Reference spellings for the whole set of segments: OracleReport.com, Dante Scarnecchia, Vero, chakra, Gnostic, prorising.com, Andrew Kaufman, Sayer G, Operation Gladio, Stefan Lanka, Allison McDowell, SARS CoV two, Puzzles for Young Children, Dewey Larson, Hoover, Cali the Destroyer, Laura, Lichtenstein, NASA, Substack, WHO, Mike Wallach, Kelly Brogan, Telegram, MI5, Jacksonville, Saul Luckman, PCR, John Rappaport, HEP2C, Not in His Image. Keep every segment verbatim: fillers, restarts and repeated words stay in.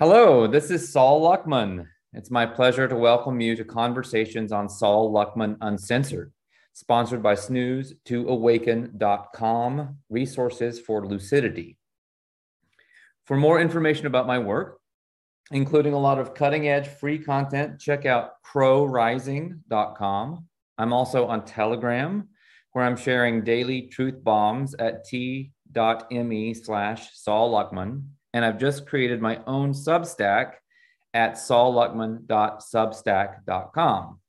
Hello, this is Saul Luckman. It's my pleasure to welcome you to Conversations on Saul Luckman Uncensored, sponsored by snooze to awaken dot com, resources for lucidity. For more information about my work, including a lot of cutting-edge free content, check out pro rising dot com. I'm also on Telegram, where I'm sharing daily truth bombs at t dot m e slash Saul Luckman. And I've just created my own Substack at saul luckman dot substack dot com.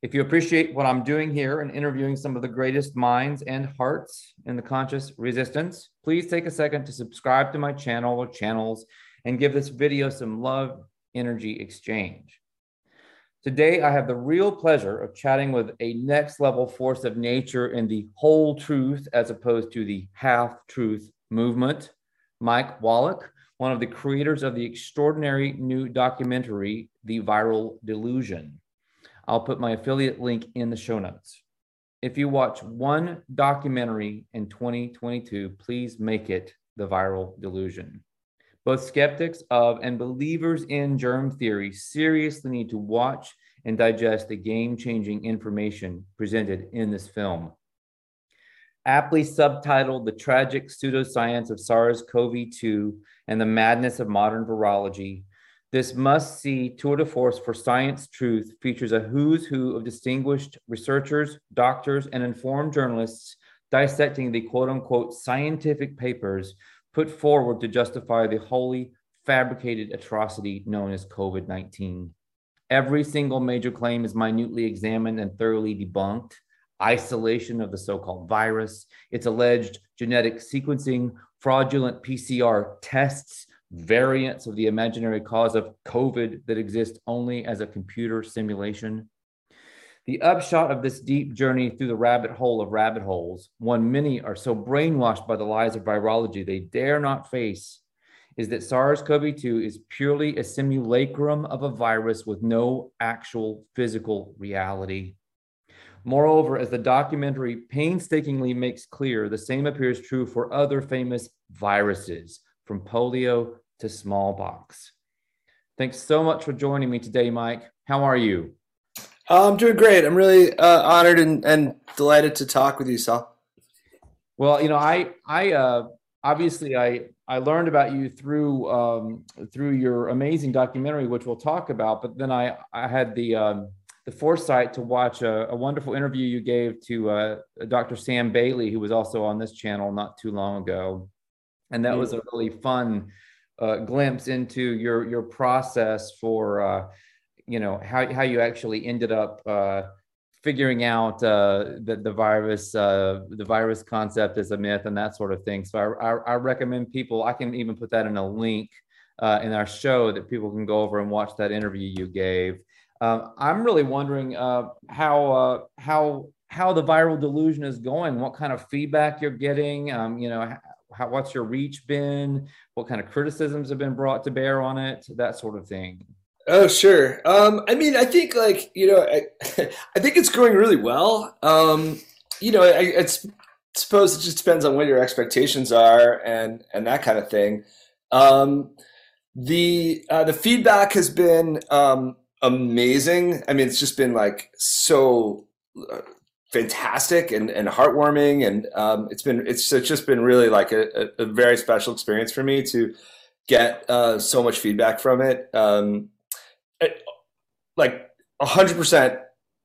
If you appreciate what I'm doing here and interviewing some of the greatest minds and hearts in the conscious resistance, please take a second to subscribe to my channel or channels and give this video some love, energy exchange. Today, I have the real pleasure of chatting with a next level force of nature in the whole truth, as opposed to the half-truth movement, Mike Wallach, one of the creators of the extraordinary new documentary, The Viral Delusion. I'll put my affiliate link in the show notes. If you watch one documentary in twenty twenty-two, please make it The Viral Delusion. Both skeptics of and believers in germ theory seriously need to watch and digest the game-changing information presented in this film. Aptly subtitled The Tragic Pseudoscience of SARS CoV two and the Madness of Modern Virology, this must-see tour de force for science truth features a who's who of distinguished researchers, doctors, and informed journalists dissecting the quote-unquote scientific papers put forward to justify the wholly fabricated atrocity known as COVID nineteen. Every single major claim is minutely examined and thoroughly debunked. Isolation of the so-called virus, its alleged genetic sequencing, fraudulent P C R tests, variants of the imaginary cause of COVID that exists only as a computer simulation. The upshot of this deep journey through the rabbit hole of rabbit holes, one many are so brainwashed by the lies of virology they dare not face, is that SARS CoV two is purely a simulacrum of a virus with no actual physical reality. Moreover, as the documentary painstakingly makes clear, the same appears true for other famous viruses, from polio to smallpox. Thanks so much for joining me today, Mike. How are you? I'm doing great. I'm really uh, honored and, and delighted to talk with you, Saul. Well, you know, I I uh, obviously I I learned about you through um, through your amazing documentary, which we'll talk about. But then I I had the um, the foresight to watch a, a wonderful interview you gave to uh, Doctor Sam Bailey, who was also on this channel not too long ago, and that was a really fun uh, glimpse into your your process for. Uh, you know, how, how you actually ended up uh, figuring out uh, that the virus, uh, the virus concept is a myth and that sort of thing. So I, I, I recommend people, I can even put that in a link uh, in our show that people can go over and watch that interview you gave. Um, I'm really wondering uh, how, uh, how, how the viral delusion is going, what kind of feedback you're getting, um, you know, how, what's your reach been, what kind of criticisms have been brought to bear on it, that sort of thing. Oh, sure. Um, I mean, I think like, you know, I, I think it's going really well. Um, you know, I, I suppose it just depends on what your expectations are and, and that kind of thing. Um, the, uh, the feedback has been um, amazing. I mean, it's just been like so fantastic and, and heartwarming. And um, it's been, it's, it's just been really like a, a very special experience for me to get uh, so much feedback from it. Um, It, like one hundred percent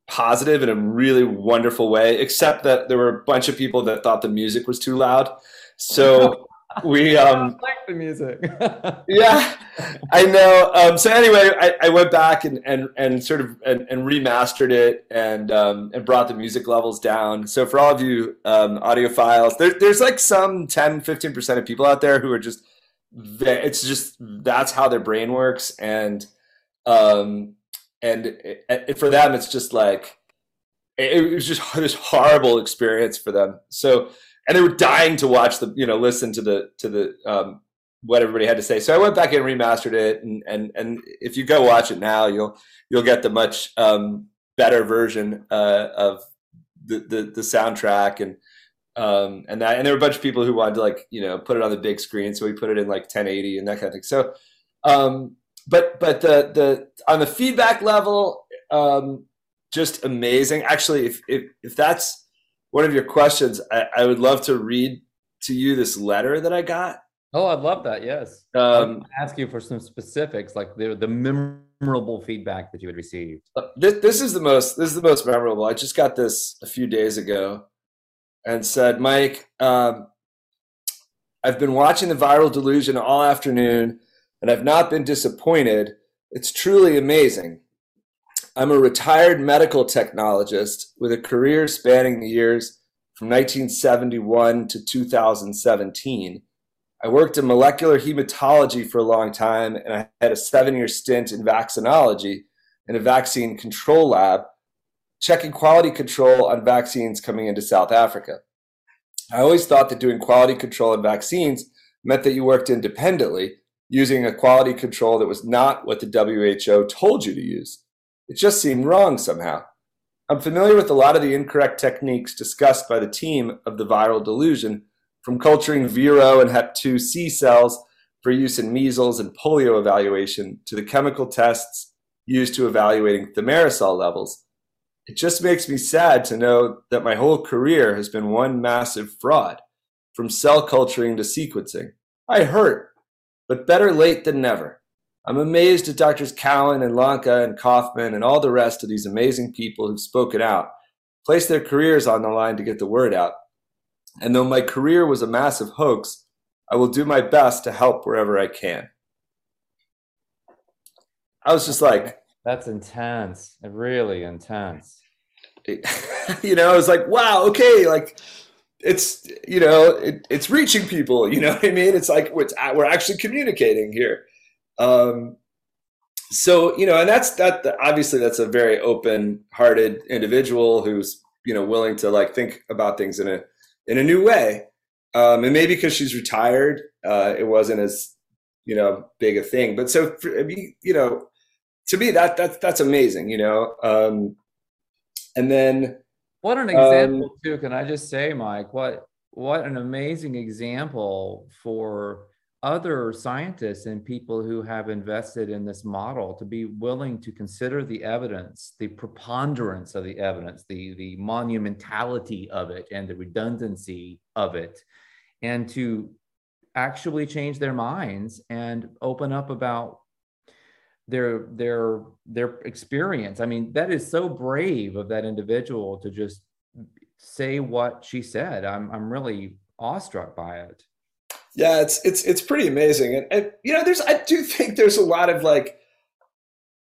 positive in a really wonderful way, except that there were a bunch of people that thought the music was too loud. So we um, I like the music. Yeah, I know. Um, so anyway, I, I went back and, and, and sort of and, and remastered it and um, and brought the music levels down. So for all of you um, audiophiles, there, there's like some ten, fifteen percent of people out there who are just, it's just, that's how their brain works. And Um, and it, it, for them, it's just like, it, it was just this horrible experience for them. So, and they were dying to watch the, you know, listen to the, to the, um, what everybody had to say. So I went back and remastered it. And, and, and if you go watch it now, you'll, you'll get the much, um, better version, uh, of the, the, the soundtrack and, um, and that, and there were a bunch of people who wanted to like, you know, put it on the big screen. So we put it in like ten eighty and that kind of thing. So, Um, but but the the on the feedback level, um, just amazing. Actually, if if if that's one of your questions, I, I would love to read to you this letter that I got. Oh, I'd love that. Yes. Um, I'd ask you for some specifics, like the the memorable feedback that you had received. This this is the most this is the most memorable. I just got this a few days ago, and said, Mike, um, I've been watching The Viral Delusion all afternoon, and I've not been disappointed. It's truly amazing. I'm a retired medical technologist with a career spanning the years from nineteen seventy-one to two thousand seventeen. I worked in molecular hematology for a long time, and I had a seven-year stint in vaccinology in a vaccine control lab, checking quality control on vaccines coming into South Africa. I always thought that doing quality control on vaccines meant that you worked independently, using a quality control that was not what the W H O told you to use. It just seemed wrong somehow. I'm familiar with a lot of the incorrect techniques discussed by the team of The Viral Delusion, from culturing Vero and H E P two C cells for use in measles and polio evaluation to the chemical tests used to evaluating thimerosal levels. It just makes me sad to know that my whole career has been one massive fraud, from cell culturing to sequencing. I hurt, but better late than never. I'm amazed at Doctors Cowan and Lanka and Kaufman and all the rest of these amazing people who've spoken out, placed their careers on the line to get the word out. And though my career was a massive hoax, I will do my best to help wherever I can. I was just like... That's intense. Really intense. You know, I was like, wow, okay, like, it's, you know, it, it's reaching people, you know what I mean? It's like, it's, we're actually communicating here. Um, so, you know, and that's, that. obviously that's a very open-hearted individual who's, you know, willing to, like, think about things in a in a new way. Um, and maybe because she's retired, uh, it wasn't as, you know, big a thing. But so, for, I mean, you know, to me, that, that that's amazing, you know? Um, and then. What an example um, too, can I just say, Mike, what, what an amazing example for other scientists and people who have invested in this model to be willing to consider the evidence, the preponderance of the evidence, the, the monumentality of it and the redundancy of it, and to actually change their minds and open up about their their their experience. I mean, that is so brave of that individual to just say what she said. I'm I'm really awestruck by it. Yeah, it's it's it's pretty amazing, and, and you know, there's I do think there's a lot of like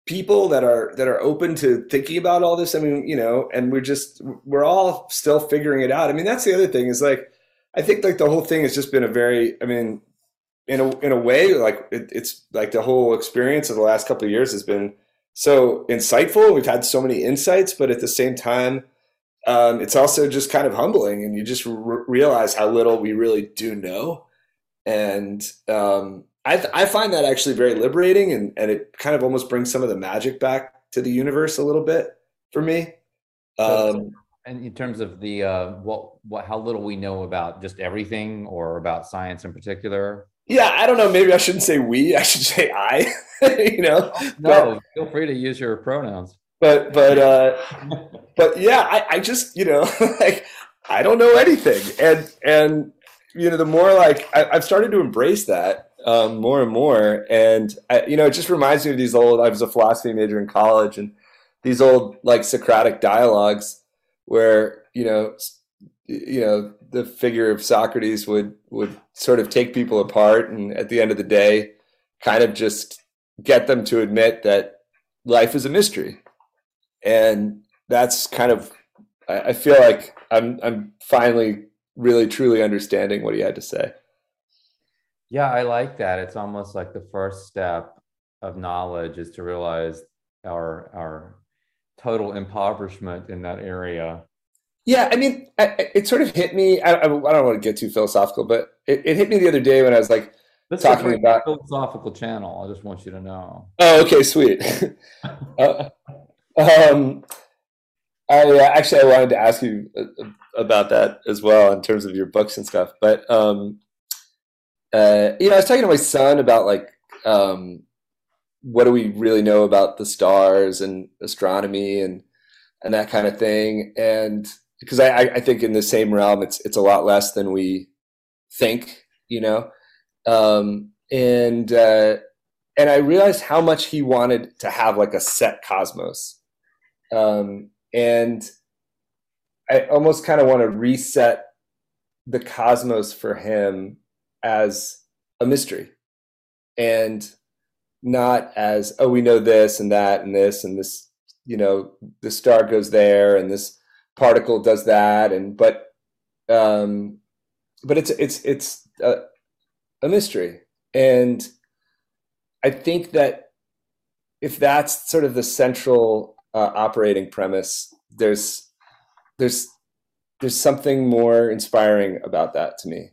people that are that are open to thinking about all this. I mean, you know, and we're just we're all still figuring it out. I mean, that's the other thing is like I think like the whole thing has just been a very I mean, in a in a way like it, it's like the whole experience of the last couple of years has been so insightful. We've had so many insights, but at the same time, um, it's also just kind of humbling, and you just r- realize how little we really do know. And um, I, th- I find that actually very liberating, and, and it kind of almost brings some of the magic back to the universe a little bit for me. Um, and in terms of the uh, what, what, how little we know about just everything, or about science in particular. Yeah, I don't know. Maybe I shouldn't say we. I should say I. You know. No, but, feel free to use your pronouns. But but uh, but yeah, I, I just you know like I don't know anything, and and. You know, the more like I, I've started to embrace that um, more and more. And, I, you know, it just reminds me of these old, I was a philosophy major in college, and these old like Socratic dialogues where, you know, you know, the figure of Socrates would, would sort of take people apart, and at the end of the day, kind of just get them to admit that life is a mystery. And that's kind of, I, I feel like I'm, I'm finally really truly understanding what he had to say. Yeah, I like that. It's almost like the first step of knowledge is to realize our our total impoverishment in that area. Yeah, I mean, I, it sort of hit me. I, I don't want to get too philosophical, but it, it hit me the other day when I was like this talking about philosophical channel. I just want you to know. Oh, okay, sweet. uh, um, I, actually, I wanted to ask you about that as well in terms of your books and stuff. But, um, uh, you know, I was talking to my son about like um, what do we really know about the stars and astronomy and and that kind of thing? And because I, I think in the same realm, it's it's a lot less than we think, you know. Um, and uh, and I realized how much he wanted to have like a set cosmos, um, and I almost kind of want to reset the cosmos for him as a mystery, and not as, oh, we know this and that and this and this, you know, the star goes there and this particle does that, and but um, but it's it's it's a, a mystery, and I think that if that's sort of the central uh, operating premise, there's there's there's something more inspiring about that to me.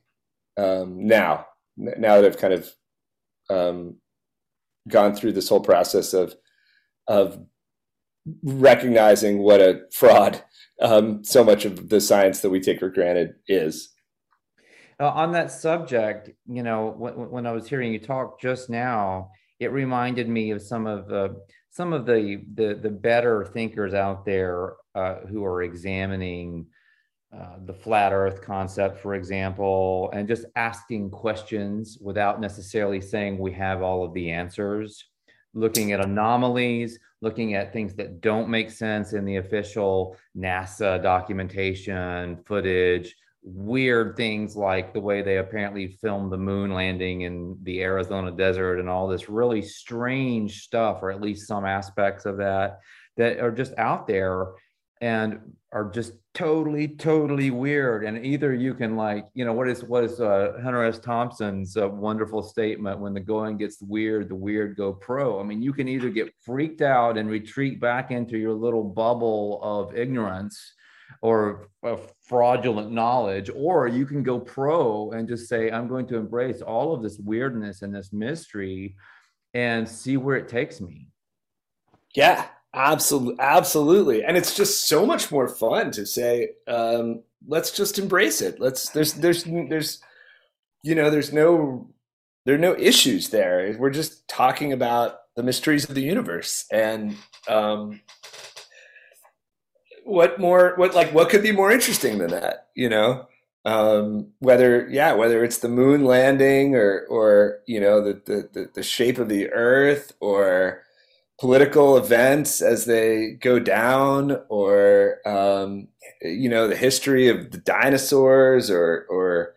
Um, now, now that I've kind of um, gone through this whole process of of recognizing what a fraud um, so much of the science that we take for granted is. Uh, on that subject, you know, when, when I was hearing you talk just now, it reminded me of some of uh, some of the, the the better thinkers out there uh, who are examining Uh, the flat earth concept, for example, and just asking questions without necessarily saying we have all of the answers, looking at anomalies, looking at things that don't make sense in the official NASA documentation, footage, weird things like the way they apparently filmed the moon landing in the Arizona desert and all this really strange stuff, or at least some aspects of that, that are just out there and are just totally, totally weird. And either you can, like, you know, what is what is uh, Hunter S. Thompson's uh, wonderful statement, when the going gets weird, the weird go pro. I mean, you can either get freaked out and retreat back into your little bubble of ignorance or of fraudulent knowledge, or you can go pro and just say, I'm going to embrace all of this weirdness and this mystery and see where it takes me. Yeah. Absolutely. Absolutely. And it's just so much more fun to say, um, let's just embrace it. Let's, there's, there's, there's, you know, there's no, there are no issues there. We're just talking about the mysteries of the universe. And um, what more, what, like, what could be more interesting than that? You know, um, whether, yeah, whether it's the moon landing or, or, you know, the, the, the, the shape of the earth, or political events as they go down, or um, you know, the history of the dinosaurs, or or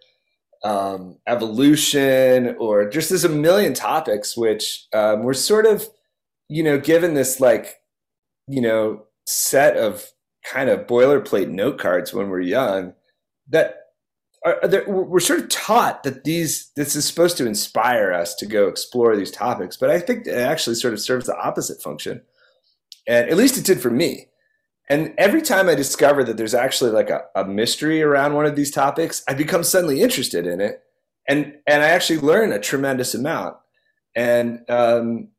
um, evolution, or just there's a million topics which um, we're sort of, you know, given this like, you know, set of kind of boilerplate note cards when we're young, that are, that we're sort of taught that these, this is supposed to inspire us to go explore these topics, but I think it actually sort of serves the opposite function. And at least it did for me. And every time I discover that there's actually like a, a mystery around one of these topics, I become suddenly interested in it. And, and I actually learn a tremendous amount. And, um,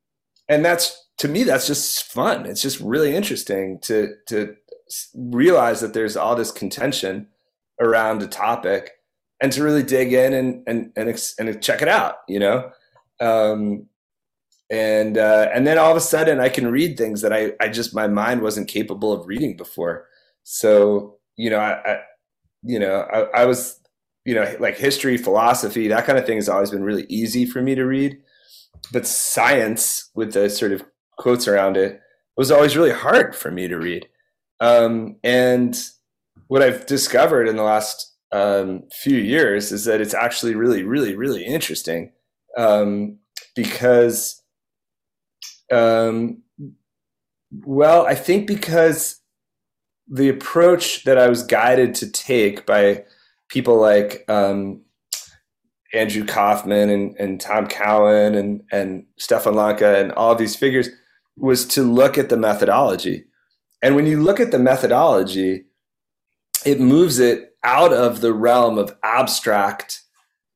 and that's, to me, that's just fun. It's just really interesting to, to realize that there's all this contention around a topic, and to really dig in and and and, and check it out, you know, um, and uh, and then all of a sudden I can read things that I I just my mind wasn't capable of reading before. So you know I, I you know I, I was you know like history, philosophy, that kind of thing has always been really easy for me to read, but science with the sort of quotes around it was always really hard for me to read, um, and. What I've discovered in the last um, few years is that it's actually really, really, really interesting um, because, um, well, I think because the approach that I was guided to take by people like um, Andrew Kaufman and, and Tom Cowan and, and Stefan Lanka and all these figures was to look at the methodology. And when you look at the methodology, it moves it out of the realm of abstract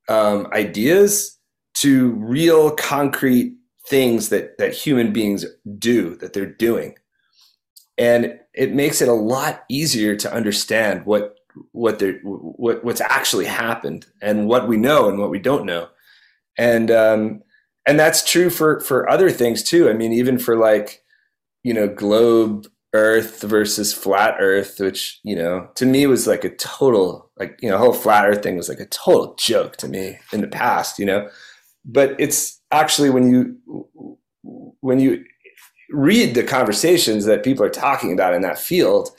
um, ideas to real concrete things that, that human beings do, that they're doing. And it makes it a lot easier to understand what, what they're, what, what's actually happened and what we know and what we don't know. And, um, And that's true for, for other things too. I mean, even for like, you know, globe Earth versus flat Earth, which, you know, to me was like a total, like, you know, the whole flat Earth thing was like a total joke to me in the past, you know, but it's actually when you, when you read the conversations that people are talking about in that field,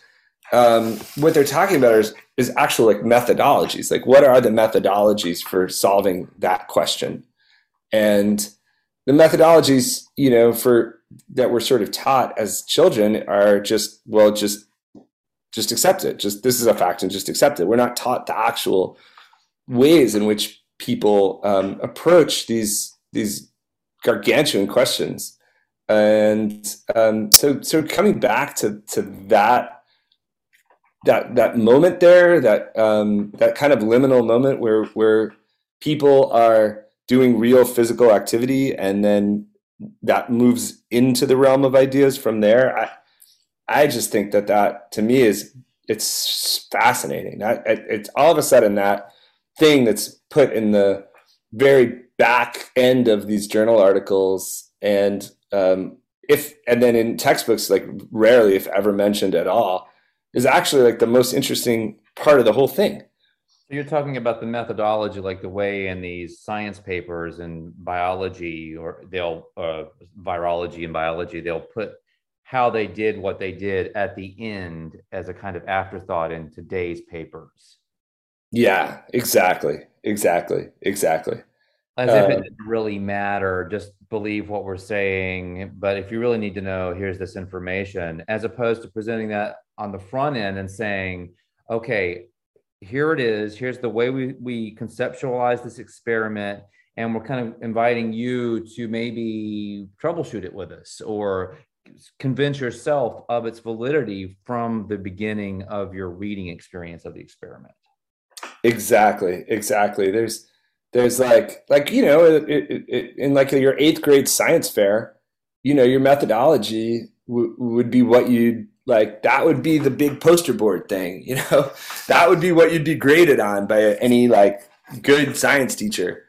um, what they're talking about is, is actual like methodologies, like what are the methodologies for solving that question? And the methodologies, you know, for that we're sort of taught as children are just, well, just, just accept it. Just, this is a fact and just accept it. We're not taught the actual ways in which people um, approach these, these gargantuan questions. And um, so, so coming back to, to that, that, that moment there, that, um, that kind of liminal moment where, where people are doing real physical activity, and then that moves into the realm of ideas from there. I, I just think that that to me is, it's fascinating. I, it's all of a sudden that thing that's put in the very back end of these journal articles, and um, if, and then in textbooks, like rarely if ever mentioned at all, is actually like the most interesting part of the whole thing. So you're talking about the methodology, like the way in these science papers in biology, or they'll uh, virology and biology, they'll put how they did what they did at the end as a kind of afterthought in today's papers. Yeah, exactly, exactly, exactly. As um, if it didn't really matter, just believe what we're saying. But if you really need to know, here's this information, as opposed to presenting that on the front end and saying, okay, here it is, here's the way we, we conceptualize this experiment, and we're kind of inviting you to maybe troubleshoot it with us or convince yourself of its validity from the beginning of your reading experience of the experiment. Exactly, exactly. There's there's like, like you know, it, it, it, in like your eighth grade science fair, you know, your methodology w- would be what you'd like, that would be the big poster board thing, you know, that would be what you'd be graded on by any like good science teacher.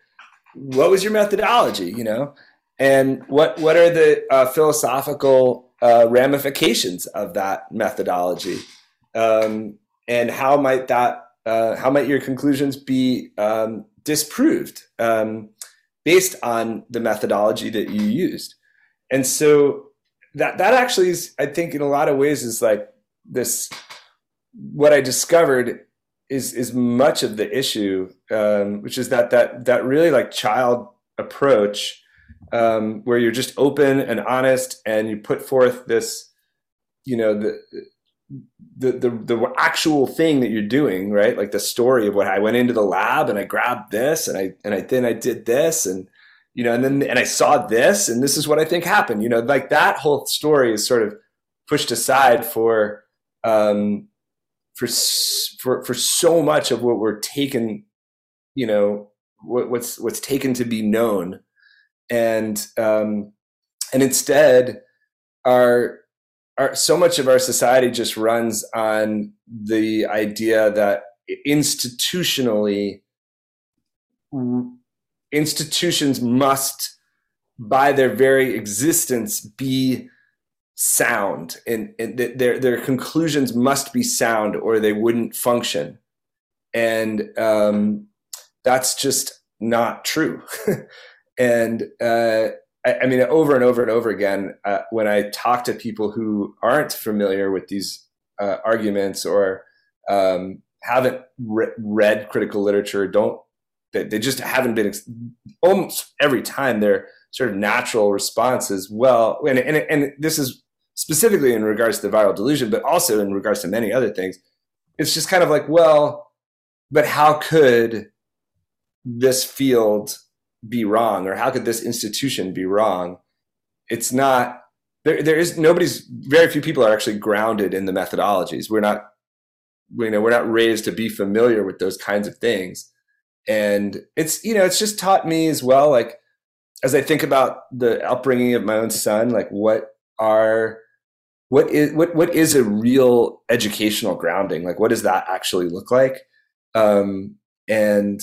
What was your methodology, you know, and what, what are the uh, philosophical uh, ramifications of that methodology? Um, and how might that, uh, how might your conclusions be um, disproved um, based on the methodology that you used? And so, That that actually is, I think, in a lot of ways, is like this. What I discovered is is much of the issue, um, which is that that that really like child approach, um, where you're just open and honest, and you put forth this, you know, the the the the actual thing that you're doing, right? Like the story of what I went into the lab and I grabbed this, and I and I then I did this, and. You know, and then, and I saw this, and this is what I think happened, you know, like that whole story is sort of pushed aside for, um, for, for, for so much of what we're taken, you know, what, what's, what's taken to be known. And, um, and instead our, our, so much of our society just runs on the idea that institutionally, institutions must, by their very existence, be sound, and, and their their conclusions must be sound, or they wouldn't function. And um, that's just not true. and uh, I, I mean, over and over and over again, uh, when I talk to people who aren't familiar with these uh, arguments or um, haven't re- read critical literature, don't. They just haven't been, almost every time their sort of natural response is, well, and, and and this is specifically in regards to the viral delusion, but also in regards to many other things. It's just kind of like, well, but how could this field be wrong? Or how could this institution be wrong? It's not, there. there is nobody's, very few people are actually grounded in the methodologies. We're not, you know, we're not raised to be familiar with those kinds of things. And it's, you know, it's just taught me as well, like, as I think about the upbringing of my own son, like what are, what is, what, what is a real educational grounding? Like, what does that actually look like? Um, and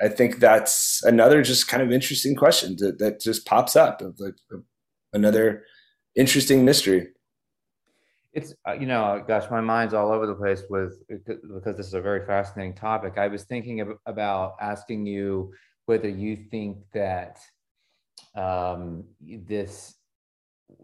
I think that's another just kind of interesting question to, that just pops up, of like another interesting mystery. It's, you know, gosh, my mind's all over the place with, because this is a very fascinating topic. I was thinking ab- about asking you whether you think that um, this,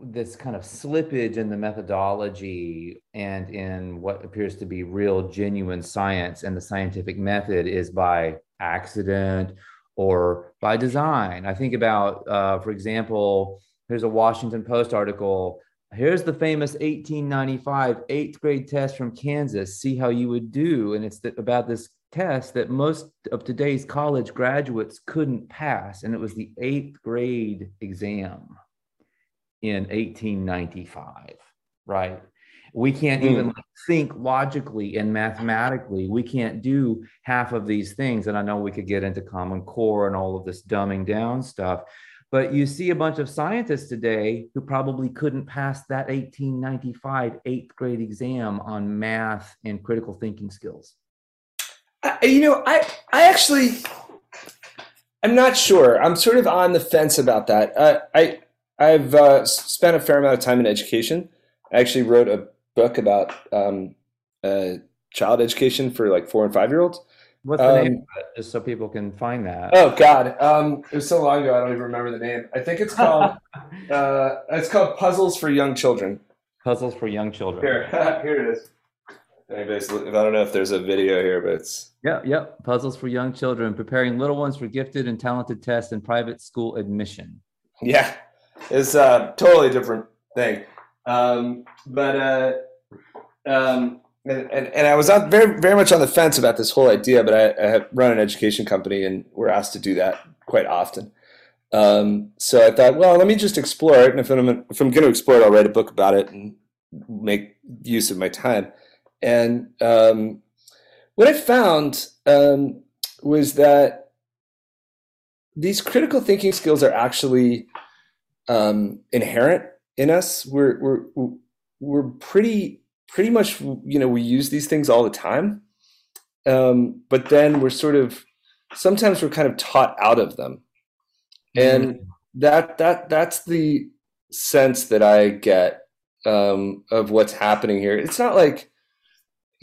this kind of slippage in the methodology and in what appears to be real, genuine science and the scientific method is by accident or by design. I think about, uh, for example, here's a Washington Post article. Here's the famous eighteen ninety-five eighth grade test from Kansas. See how you would do. And it's th- about this test that most of today's college graduates couldn't pass. And it was the eighth grade exam in eighteen ninety-five, right? We can't mm. even think logically and mathematically. We can't do half of these things. And I know we could get into Common Core and all of this dumbing down stuff. But you see a bunch of scientists today who probably couldn't pass that eighteen ninety-five eighth grade exam on math and critical thinking skills. I, you know, I I actually, I'm not sure. I'm sort of on the fence about that. Uh, I, I've uh, spent a fair amount of time in education. I actually wrote a book about um, uh, child education for like four and five-year-olds. What's the um, name of it, just so people can find that? Oh God, um, it was so long ago I don't even remember the name. I think it's called uh, it's called Puzzles for Young Children. Puzzles for Young Children. Here, here it is. Anyways, I don't know if there's a video here, but it's yeah, yep. Puzzles for Young Children: Preparing Little Ones for Gifted and Talented Tests in Private School Admission. Yeah, it's a totally different thing, um, but. Uh, um, And, and and I was on very very much on the fence about this whole idea, but I, I have run an education company and we're asked to do that quite often. Um, so I thought, well, let me just explore it, and if I'm if I'm going to explore it, I'll write a book about it and make use of my time. And um, what I found um, was that these critical thinking skills are actually um, inherent in us. We're we're we're pretty. Pretty much, you know, we use these things all the time, um, but then we're sort of, sometimes we're kind of taught out of them. And mm. that that that's the sense that I get um, of what's happening here. It's not like,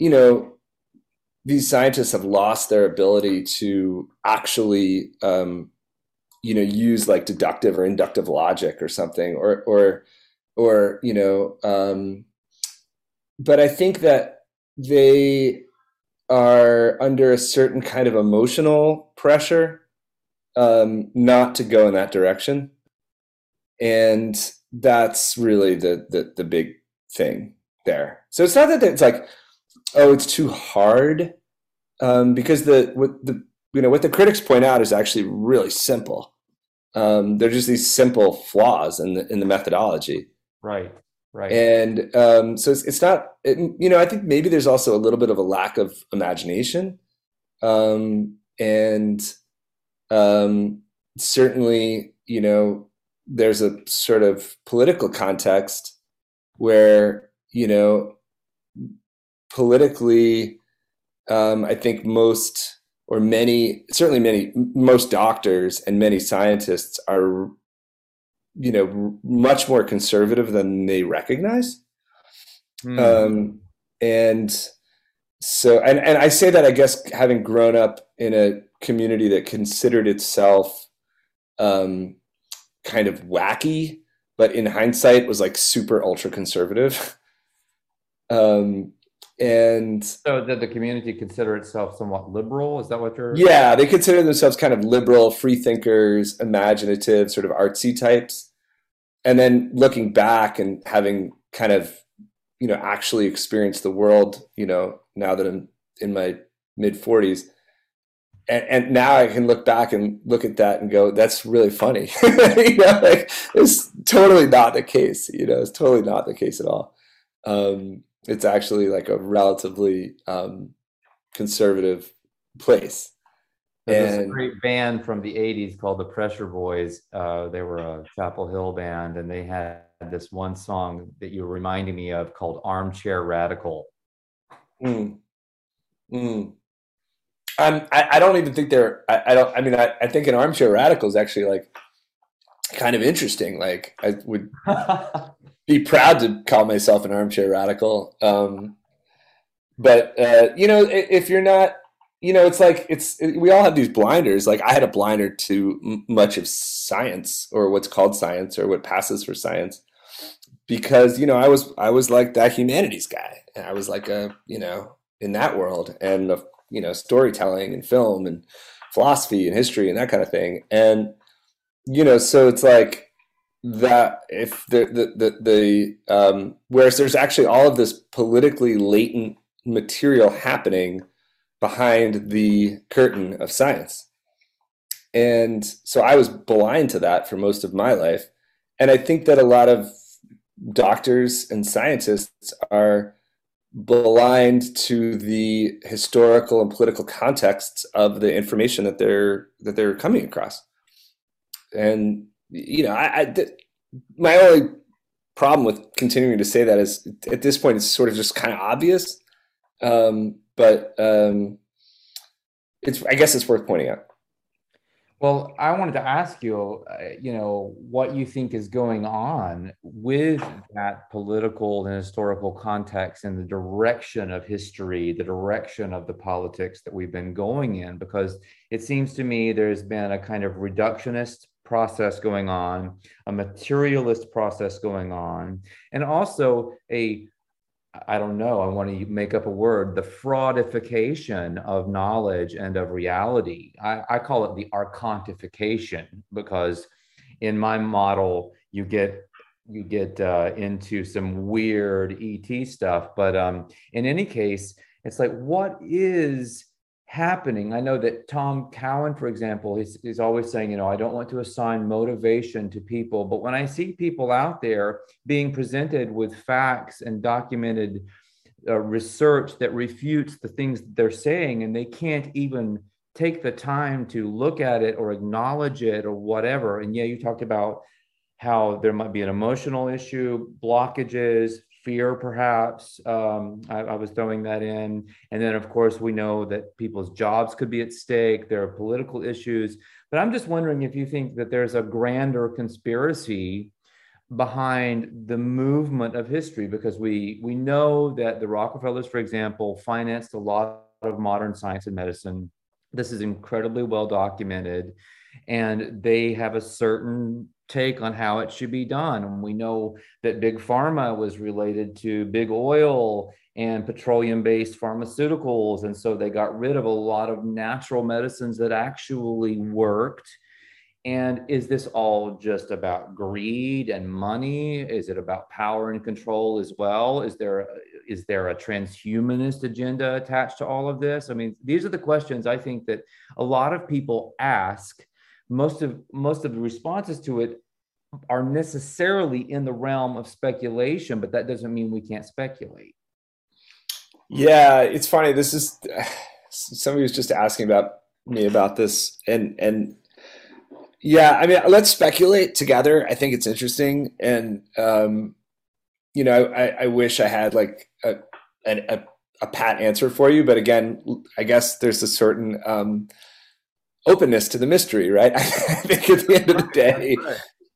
you know, these scientists have lost their ability to actually, um, you know, use like deductive or inductive logic or something, or, or, or you know, um, but I think that they are under a certain kind of emotional pressure um, not to go in that direction. And that's really the, the the big thing there. So it's not that it's like, oh, it's too hard, um, because the what the you know what the critics point out is actually really simple. Um, they're just these simple flaws in the in the methodology. Right. Right. And um, so it's, it's not, it, you know, I think maybe there's also a little bit of a lack of imagination. Um, and um, certainly, you know, there's a sort of political context where, you know, politically, um, I think most or many, certainly many, most doctors and many scientists are you know, much more conservative than they recognize. Mm. Um, and so, and, and I say that, I guess, having grown up in a community that considered itself um, kind of wacky, but in hindsight was like super ultra conservative. um, and so did the community consider itself somewhat liberal? Is that what you're... Yeah, they consider themselves kind of liberal, free thinkers, imaginative, sort of artsy types. And then looking back and having kind of, you know, actually experienced the world, you know, now that I'm in my mid forties, and, and now I can look back and look at that and go, that's really funny. You know, like, it's totally not the case, you know, it's totally not the case at all. Um, it's actually like a relatively um, conservative place. There's and, a great band from the eighties called The Pressure Boys. Uh, they were a Chapel Hill band, and they had this one song that you were reminding me of called Armchair Radical. Mm, mm. I'm, I, I don't even think they're, I, I don't, I mean, I, I think an Armchair Radical is actually like kind of interesting. Like I would be proud to call myself an Armchair Radical. Um, but, uh, you know, if you're not, you know, it's like, it's, we all have these blinders. Like I had a blinder to much of science or what's called science or what passes for science because, you know, I was, I was like that humanities guy. And I was like, a, you know, in that world and of you know, storytelling and film and philosophy and history and that kind of thing. And, you know, so it's like that if the, the, the, the um, whereas there's actually all of this politically latent material happening behind the curtain of science. And so I was blind to that for most of my life. And I think that a lot of doctors and scientists are blind to the historical and political contexts of the information that they're that they're coming across. And you know, I, I th- my only problem with continuing to say that is at this point it's sort of just kind of obvious, um, but um, it's I guess it's worth pointing out. Well, I wanted to ask you, uh, you know, what you think is going on with that political and historical context and the direction of history, the direction of the politics that we've been going in, because it seems to me there's been a kind of reductionist process going on, a materialist process going on, and also a I don't know, I want to make up a word, the fraudification of knowledge and of reality. I, I call it the archontification because in my model, you get you get uh, into some weird E T stuff. But um, in any case, it's like, what is happening? I know that Tom Cowan, for example, he's, he's always saying, you know, I don't want to assign motivation to people. But when I see people out there being presented with facts and documented uh, research that refutes the things that they're saying, and they can't even take the time to look at it or acknowledge it or whatever. And yeah, you talked about how there might be an emotional issue, blockages, fear, perhaps. Um, I, I was throwing that in. And then, of course, we know that people's jobs could be at stake. There are political issues. But I'm just wondering if you think that there's a grander conspiracy behind the movement of history, because we, we know that the Rockefellers, for example, financed a lot of modern science and medicine. This is incredibly well documented. And they have a certain take on how it should be done. And we know that big pharma was related to big oil and petroleum-based pharmaceuticals. And so they got rid of a lot of natural medicines that actually worked. And is this all just about greed and money? Is it about power and control as well? Is there, is there a transhumanist agenda attached to all of this? I mean, these are the questions I think that a lot of people ask. Most of most of the responses to it are necessarily in the realm of speculation, but that doesn't mean we can't speculate. Yeah, it's funny. This is somebody was just asking about me about this, and and yeah, I mean, let's speculate together. I think it's interesting, and um, you know, I, I wish I had like a, a a pat answer for you, but again, I guess there's a certain um, openness to the mystery, right? I think at the end of the day,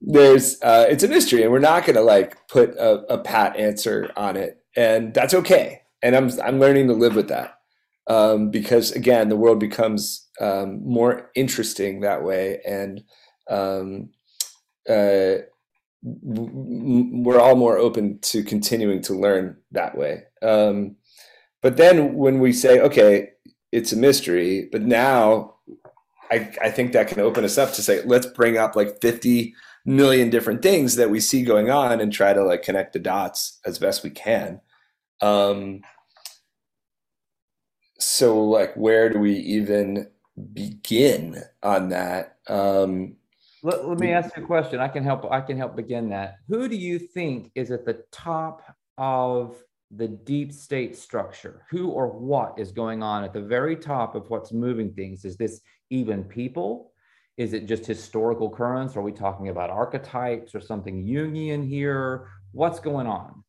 there's uh, it's a mystery, and we're not going to like put a, a pat answer on it, and that's okay. And I'm I'm learning to live with that um, because again, the world becomes um, more interesting that way, and um, uh, we're all more open to continuing to learn that way. Um, but then when we say, okay, it's a mystery, but now I, I think that can open us up to say, let's bring up like fifty million different things that we see going on and try to like connect the dots as best we can. Um, so like, where do we even begin on that? Um, let, let me ask you a question. I can help. I can help begin that. Who do you think is at the top of the deep state structure? Who or what is going on at the very top of what's moving things? Is this even people? Is it just historical currents? Are we talking about archetypes or something Jungian here? What's going on?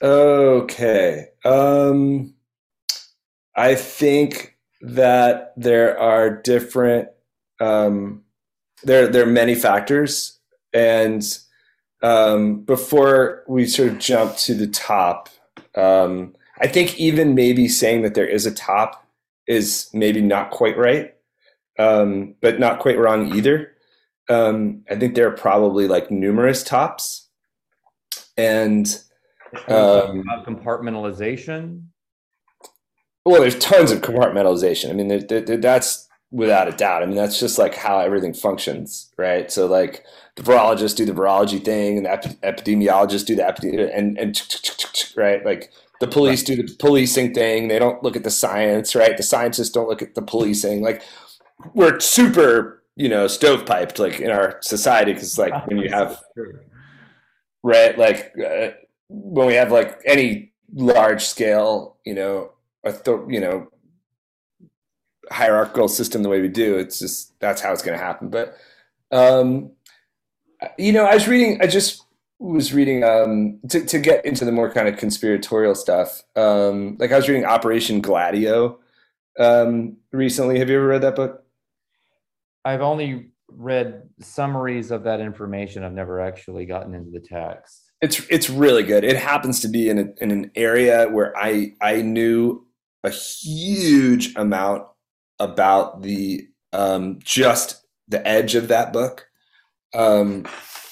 Okay. Um, I think that there are different, um, there, there are many factors. And um, before we sort of jump to the top, um, I think even maybe saying that there is a top is maybe not quite right, um, but not quite wrong either. Um, I think there are probably like numerous tops, and um, compartmentalization. Well, there's tons of compartmentalization. I mean, there, there, there, that's without a doubt. I mean, that's just like how everything functions, right? So like the virologists do the virology thing, and the ep- epidemiologists do the epidemiology, and, and right? Like the police do the policing thing. They don't look at the science, right? The scientists don't look at the policing. Like we're super, you know, stovepiped like in our society, because like when you have, right, like uh, when we have like any large scale, you know, author, you know, hierarchical system the way we do, it's just, that's how it's going to happen. But, um, you know, I was reading, I just was reading, um, to, to get into the more kind of conspiratorial stuff. Um, like I was reading Operation Gladio um, recently. Have you ever read that book? I've only read summaries of that information. I've never actually gotten into the text. It's it's really good. It happens to be in a, in an area where I I knew a huge amount about the um, just the edge of that book, um,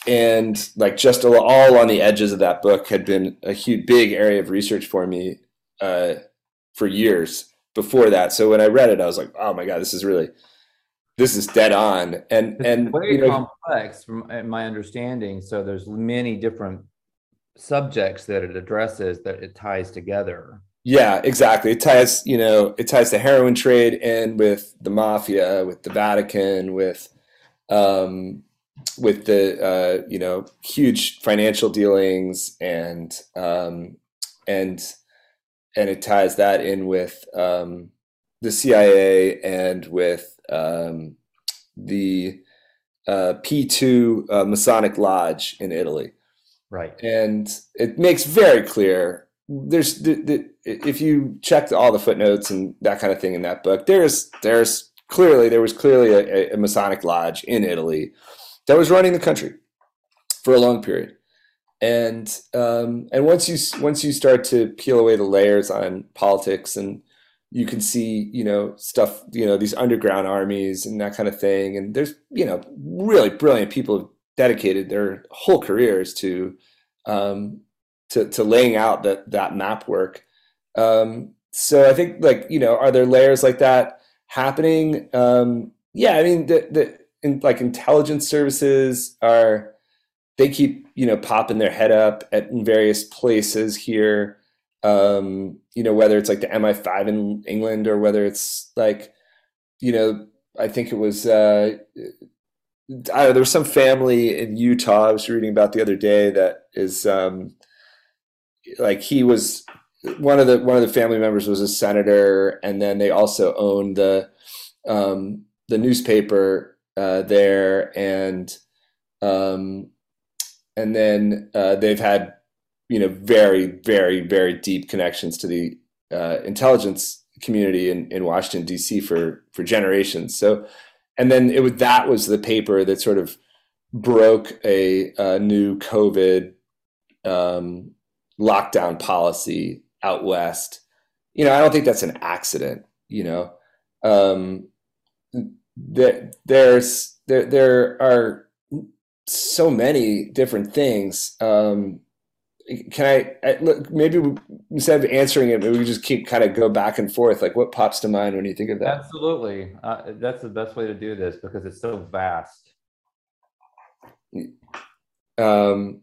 and like just all on the edges of that book had been a huge big area of research for me uh, for years before that. So when I read it, I was like, oh my God, this is really. This is dead on, and it's and very you know, complex, from my understanding. So there's many different subjects that it addresses that it ties together. Yeah, exactly. It ties, you know, it ties the heroin trade in with the mafia, with the Vatican, with, um, with the uh, you know, huge financial dealings, and um, and and it ties that in with um, the C I A and with. Um, the uh, P two uh, Masonic Lodge in Italy, right? And it makes very clear. There's the, the, if you check all the footnotes and that kind of thing in that book, there's there's clearly there was clearly a, a Masonic Lodge in Italy that was running the country for a long period. And um, and once you once you start to peel away the layers on politics and. You can see, you know, stuff, you know, these underground armies and that kind of thing. And there's, you know, really brilliant people who've dedicated their whole careers to, um, to, to laying out that, that map work. Um, so I think like, you know, are there layers like that happening? Um, yeah. I mean, the, the in, like intelligence services are, they keep, you know, popping their head up at in various places here. Um, you know, whether it's like the M I five in England or whether it's like, you know, I think it was, uh, I don't know, there was some family in Utah I was reading about the other day that is um, like he was one of the, one of the family members was a senator. And then they also owned the, um, the newspaper uh, there. And, um, and then uh, they've had, you know, very, very, very deep connections to the uh, intelligence community in, in Washington, D C for, for generations. So, and then it was, that was the paper that sort of broke a, a new COVID um, lockdown policy out West. You know, I don't think that's an accident, you know, um, there, there's, there, there are so many different things. Um, Can I, look, maybe instead of answering it, maybe we just keep kind of go back and forth. Like what pops to mind when you think of that? Absolutely. Uh, that's the best way to do this because it's so vast. Um,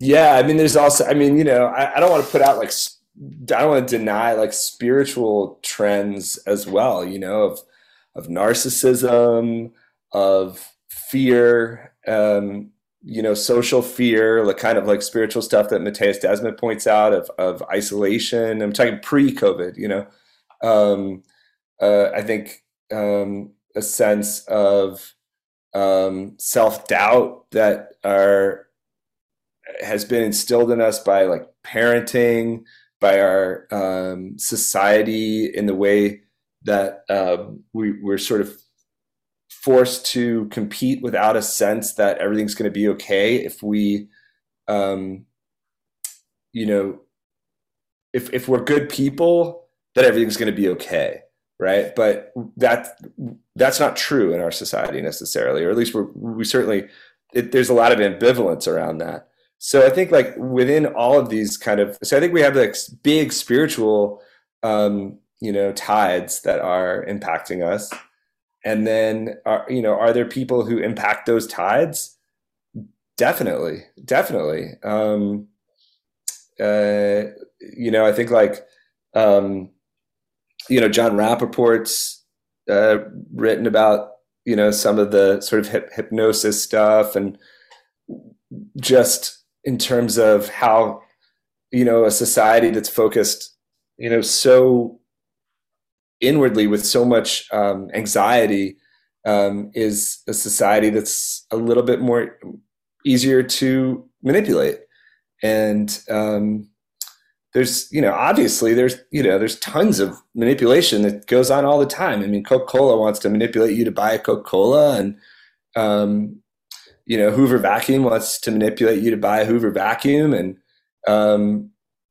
yeah. I mean, there's also, I mean, you know, I, I don't want to put out like, I don't want to deny like spiritual trends as well, you know, of, of narcissism, of fear, um, you know, social fear, like kind of like spiritual stuff that Matthias Desmond points out of, of isolation. I'm talking pre-COVID, you know, um, uh, I think um, a sense of um, self-doubt that are has been instilled in us by like parenting, by our um, society in the way that uh, we, we're sort of forced to compete without a sense that everything's going to be okay if we, um, you know, if if we're good people, that everything's going to be okay, right? But that that's not true in our society necessarily, or at least we're, we certainly it, there's a lot of ambivalence around that. So I think like within all of these kind of, so I think we have like big spiritual, um, you know, tides that are impacting us. And then, are, you know, are there people who impact those tides? Definitely, definitely. Um, uh, you know, I think like, um, you know, John Rappaport's uh, written about, you know, some of the sort of hip, hypnosis stuff and just, in terms of how, you know, a society that's focused, you know, so inwardly with so much um, anxiety um, is a society that's a little bit more easier to manipulate. And um, there's, you know, obviously there's, you know, there's tons of manipulation that goes on all the time. I mean, Coca-Cola wants to manipulate you to buy a Coca-Cola, and, um, you know, Hoover Vacuum wants to manipulate you to buy a Hoover vacuum. And, um,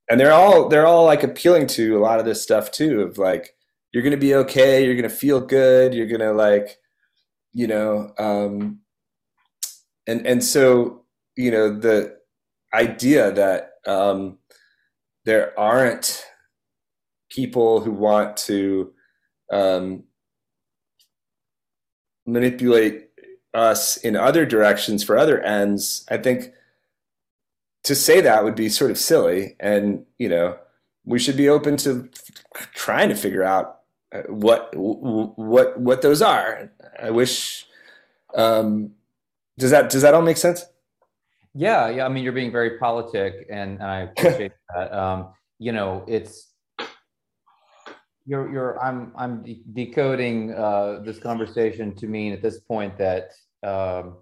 and they're all, they're all like appealing to a lot of this stuff too, of like, you're going to be okay. You're going to feel good. You're going to like, you know, um, and, and so, you know, the idea that, um, there aren't people who want to, um, manipulate us in other directions for other ends, I think to say that would be sort of silly. And, you know, we should be open to trying to figure out what, what, what those are. I wish, um, does that, does that all make sense? Yeah. Yeah. I mean, you're being very politic, and I appreciate that. Um, you know, it's, You're, you're, I'm, I'm de- decoding uh, this conversation to mean at this point that um,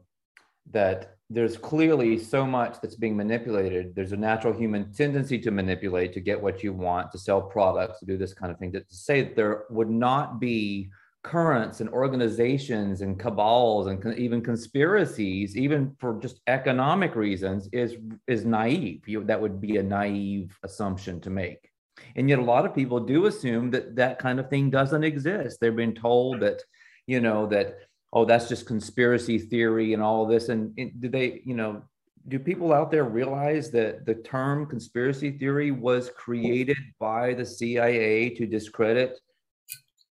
that there's clearly so much that's being manipulated. There's a natural human tendency to manipulate, to get what you want, to sell products, to do this kind of thing. That to say that there would not be currents and organizations and cabals and con- even conspiracies, even for just economic reasons, is is naive. You, that would be a naive assumption to make. And yet a lot of people do assume that that kind of thing doesn't exist. They've been told that, you know, that, oh, that's just conspiracy theory and all of this. And, and do they, you know, do people out there realize that the term conspiracy theory was created by the C I A to discredit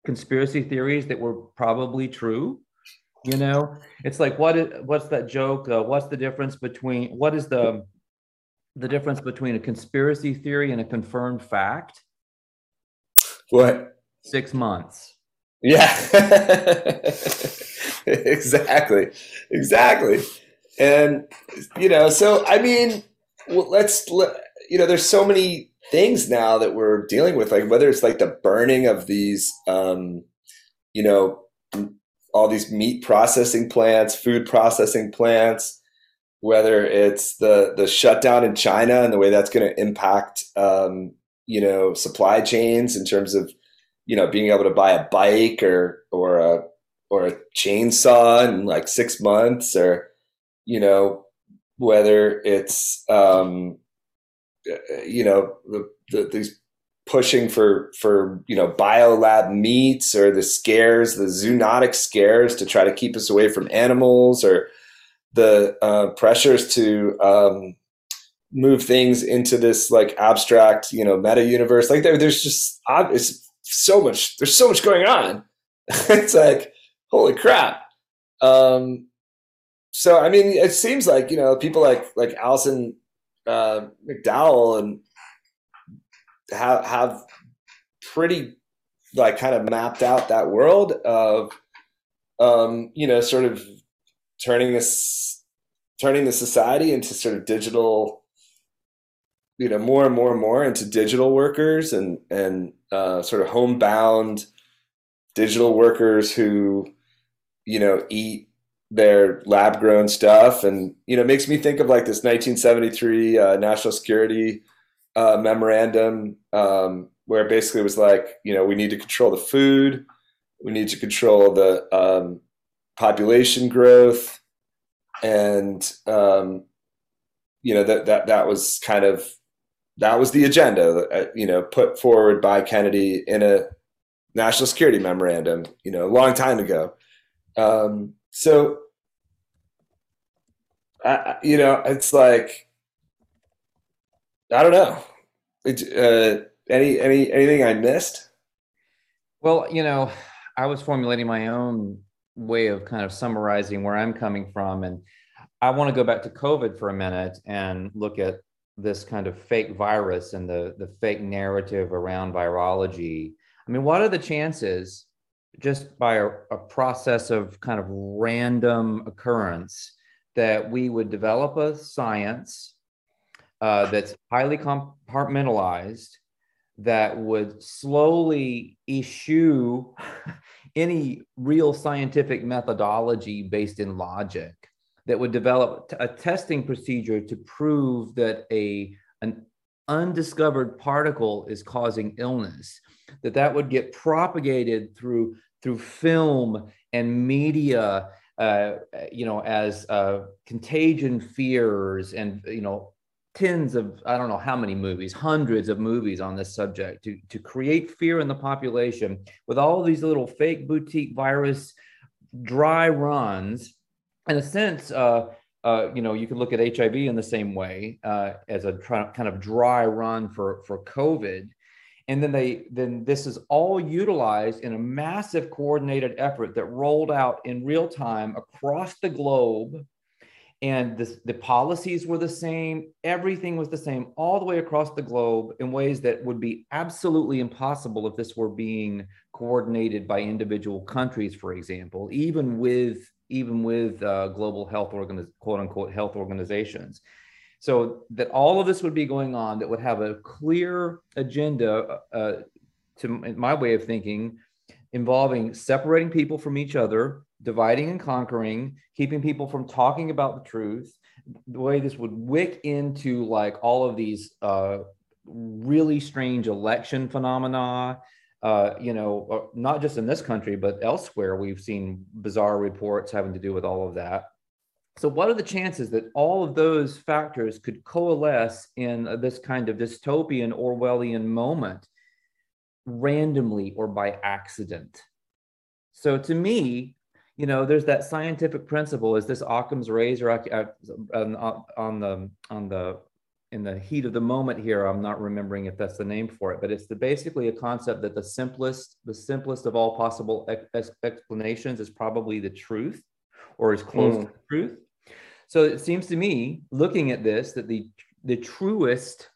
conspiracy theories that were probably true? You know, it's like, what is, what's that joke? Uh, what's the difference between, what is the... the difference between a conspiracy theory and a confirmed fact? What? Six months. Yeah, exactly. Exactly. And, you know, so, I mean, well, let's, let, you know, there's so many things now that we're dealing with, like whether it's like the burning of these, um, you know, all these meat processing plants, food processing plants, whether it's the, the shutdown in China and the way that's going to impact, um, you know, supply chains in terms of, you know, being able to buy a bike or, or a, or a chainsaw in like six months or, you know, whether it's, um, you know, the, the, these pushing for, for, you know, biolab meats or the scares, the zoonotic scares to try to keep us away from animals or, the uh, pressures to um, move things into this like abstract, you know, meta universe. Like there, there's just it's so much, there's so much going on. It's like, holy crap. Um, so, I mean, it seems like, you know, people like, like Allison uh, McDowell and have, have pretty like kind of mapped out that world of, um, you know, sort of, turning this, turning the society into sort of digital, you know, more and more and more into digital workers and, and uh, sort of homebound digital workers who, you know, eat their lab grown stuff. And, you know, it makes me think of like this nineteen seventy-three uh, national security uh, memorandum um, where it basically was like, you know, we need to control the food, we need to control the um, population growth, and um, you know, that that that was kind of that was the agenda, uh, you know, put forward by Kennedy in a national security memorandum, you know, a long time ago. Um, so, I, you know, it's like, I don't know. It, uh, any, any, anything I missed? Well, you know, I was formulating my own way of kind of summarizing where I'm coming from. And I want to go back to COVID for a minute and look at this kind of fake virus and the, the fake narrative around virology. I mean, what are the chances, just by a, a process of kind of random occurrence, that we would develop a science uh, that's highly compartmentalized, that would slowly eschew any real scientific methodology based in logic, that would develop a testing procedure to prove that a an undiscovered particle is causing illness, that that would get propagated through through film and media, uh, you know, as uh, contagion fears, and, you know, tens of, I don't know how many movies, hundreds of movies on this subject, to, to create fear in the population with all these little fake boutique virus dry runs. In a sense, uh, Uh, you know, you can look at H I V in the same way, uh, as a try, kind of dry run for, for COVID. And then they then this is all utilized in a massive coordinated effort that rolled out in real time across the globe. And this, the policies were the same. Everything was the same all the way across the globe in ways that would be absolutely impossible if this were being coordinated by individual countries, for example, even with even with uh, global health, organiz- quote unquote, health organizations. So that all of this would be going on, that would have a clear agenda, uh, to my way of thinking, involving separating people from each other, dividing and conquering, keeping people from talking about the truth. The way this would wick into, like, all of these uh, really strange election phenomena. Uh, you know, not just in this country, but elsewhere, we've seen bizarre reports having to do with all of that. So what are the chances that all of those factors could coalesce in this kind of dystopian Orwellian moment, randomly or by accident? So to me, you know, there's that scientific principle, is this Occam's razor. I, I, on, on the, on the, in the heat of the moment here, I'm not remembering if that's the name for it, but it's the, basically a concept that the simplest, the simplest of all possible ex- explanations is probably the truth, or is close mm. to the truth. So it seems to me, looking at this, that the, the truest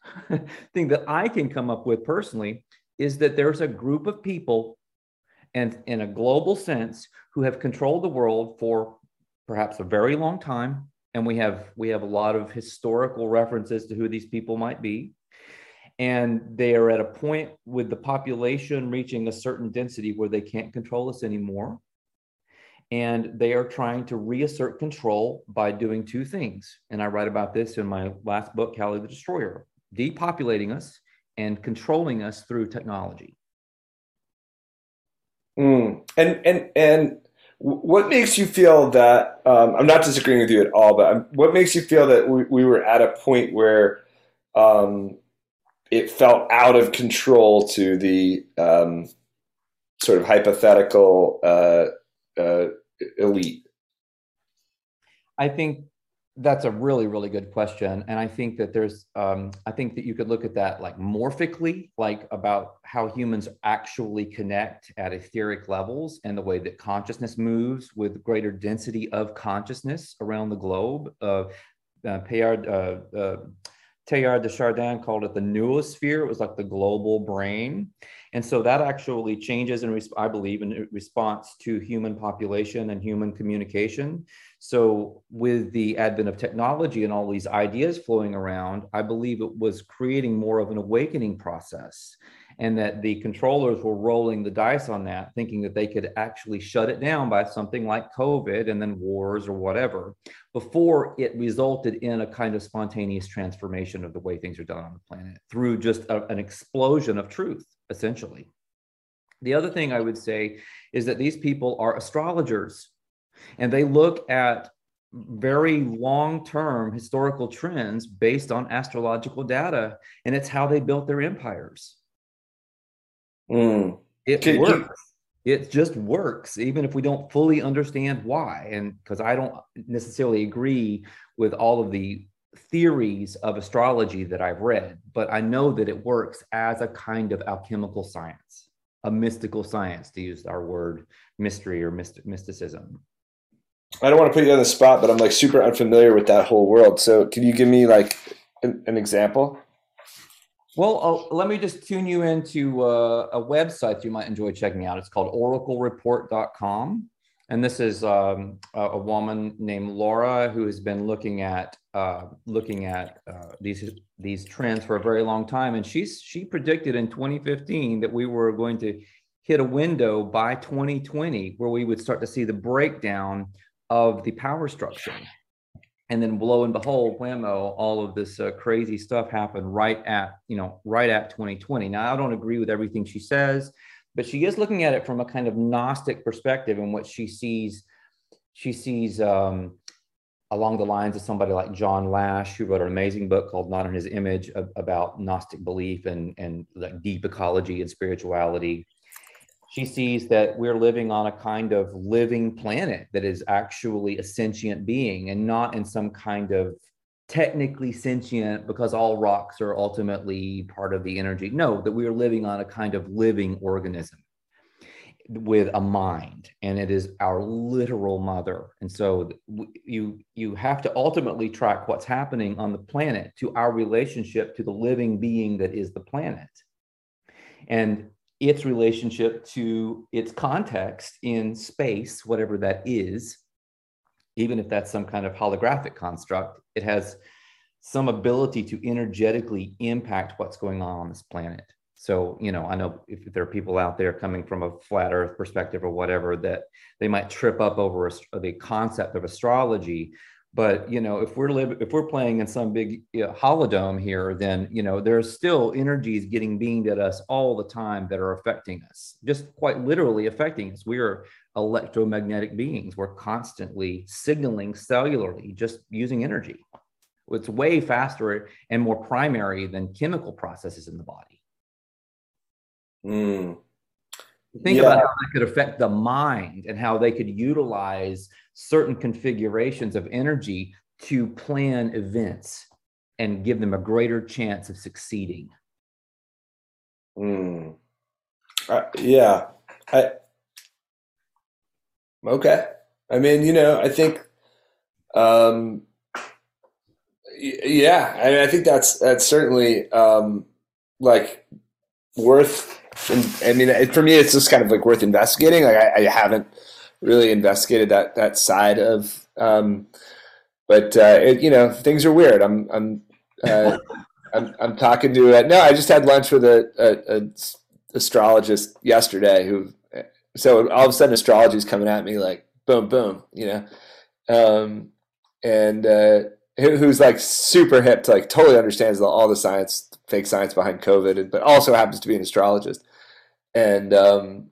thing that I can come up with personally is that there's a group of people, and in a global sense, who have controlled the world for perhaps a very long time. And we have we have a lot of historical references to who these people might be. And they are at a point with the population reaching a certain density where they can't control us anymore. And they are trying to reassert control by doing two things. And I write about this in my last book, Cali the Destroyer: depopulating us and controlling us through technology. Mm. And and and what makes you feel that, um, I'm not disagreeing with you at all, but I'm, what makes you feel that we, we were at a point where um, it felt out of control to the um, sort of hypothetical uh, uh, elite? I think that's a really, really good question. And I think that there's, um, I think that you could look at that, like, morphically, like about how humans actually connect at etheric levels, and the way that consciousness moves with greater density of consciousness around the globe. Uh, uh, Teilhard, uh, uh, Teilhard de Chardin called it the noosphere. It was like the global brain. And so that actually changes, in res- I believe, in response to human population and human communication. So with the advent of technology and all these ideas flowing around, I believe it was creating more of an awakening process, and that the controllers were rolling the dice on that, thinking that they could actually shut it down by something like COVID and then wars or whatever, before it resulted in a kind of spontaneous transformation of the way things are done on the planet through just a, an explosion of truth, essentially. The other thing I would say is that these people are astrologers, and they look at very long-term historical trends based on astrological data, and it's how they built their empires. Mm. It can, works. Can, it just works, even if we don't fully understand why. And because I don't necessarily agree with all of the theories of astrology that I've read, but I know that it works as a kind of alchemical science, a mystical science, to use our word mystery or myst- mysticism. I don't want to put you on the spot, but I'm like super unfamiliar with that whole world. So can you give me like an, an example? Well, I'll, let me just tune you into uh, a website you might enjoy checking out. It's called oracle report dot com. And this is um, a, a woman named Laura who has been looking at uh, looking at uh, these these trends for a very long time. And she's she predicted in twenty fifteen that we were going to hit a window by twenty twenty where we would start to see the breakdown of the power structure. And then lo and behold, whammo, all of this uh, crazy stuff happened right at, you know, right at twenty twenty. Now, I don't agree with everything she says, but she is looking at it from a kind of Gnostic perspective, and what she sees, she sees um, along the lines of somebody like John Lash, who wrote an amazing book called Not in His Image of, about Gnostic belief and, and like deep ecology and spirituality. She sees that we're living on a kind of living planet that is actually a sentient being and not in some kind of technically sentient because all rocks are ultimately part of the energy. No, that we are living on a kind of living organism with a mind, and it is our literal mother. And so you, you have to ultimately track what's happening on the planet to our relationship to the living being that is the planet. And its relationship to its context in space, whatever that is, even if that's some kind of holographic construct, it has some ability to energetically impact what's going on on this planet. So, you know, I know if there are people out there coming from a flat earth perspective or whatever, that they might trip up over the concept of astrology. But, you know, if we're live, if we're playing in some big you know, holodome here, then, you know, there's still energies getting beamed at us all the time that are affecting us, just quite literally affecting us. We are electromagnetic beings. We're constantly signaling cellularly, just using energy. It's way faster and more primary than chemical processes in the body. Mm. Think yeah. about how that could affect the mind and how they could utilize certain configurations of energy to plan events and give them a greater chance of succeeding. Mm. Uh, yeah. I, okay. I mean, you know, I think, um, y- yeah, I mean, I think that's, that's certainly um, like worth, I mean, it, for me, it's just kind of like worth investigating. Like I, I haven't really investigated that, that side of, um, but, uh, it, you know, things are weird. I'm, I'm, uh, I'm, I'm talking to, uh, no, I just had lunch with a, a, a astrologist yesterday who, so all of a sudden astrology is coming at me like, boom, boom, you know? Um, and, uh, who, who's like super hip to like totally understands the, all the science, fake science behind COVID, but also happens to be an astrologist. And, um,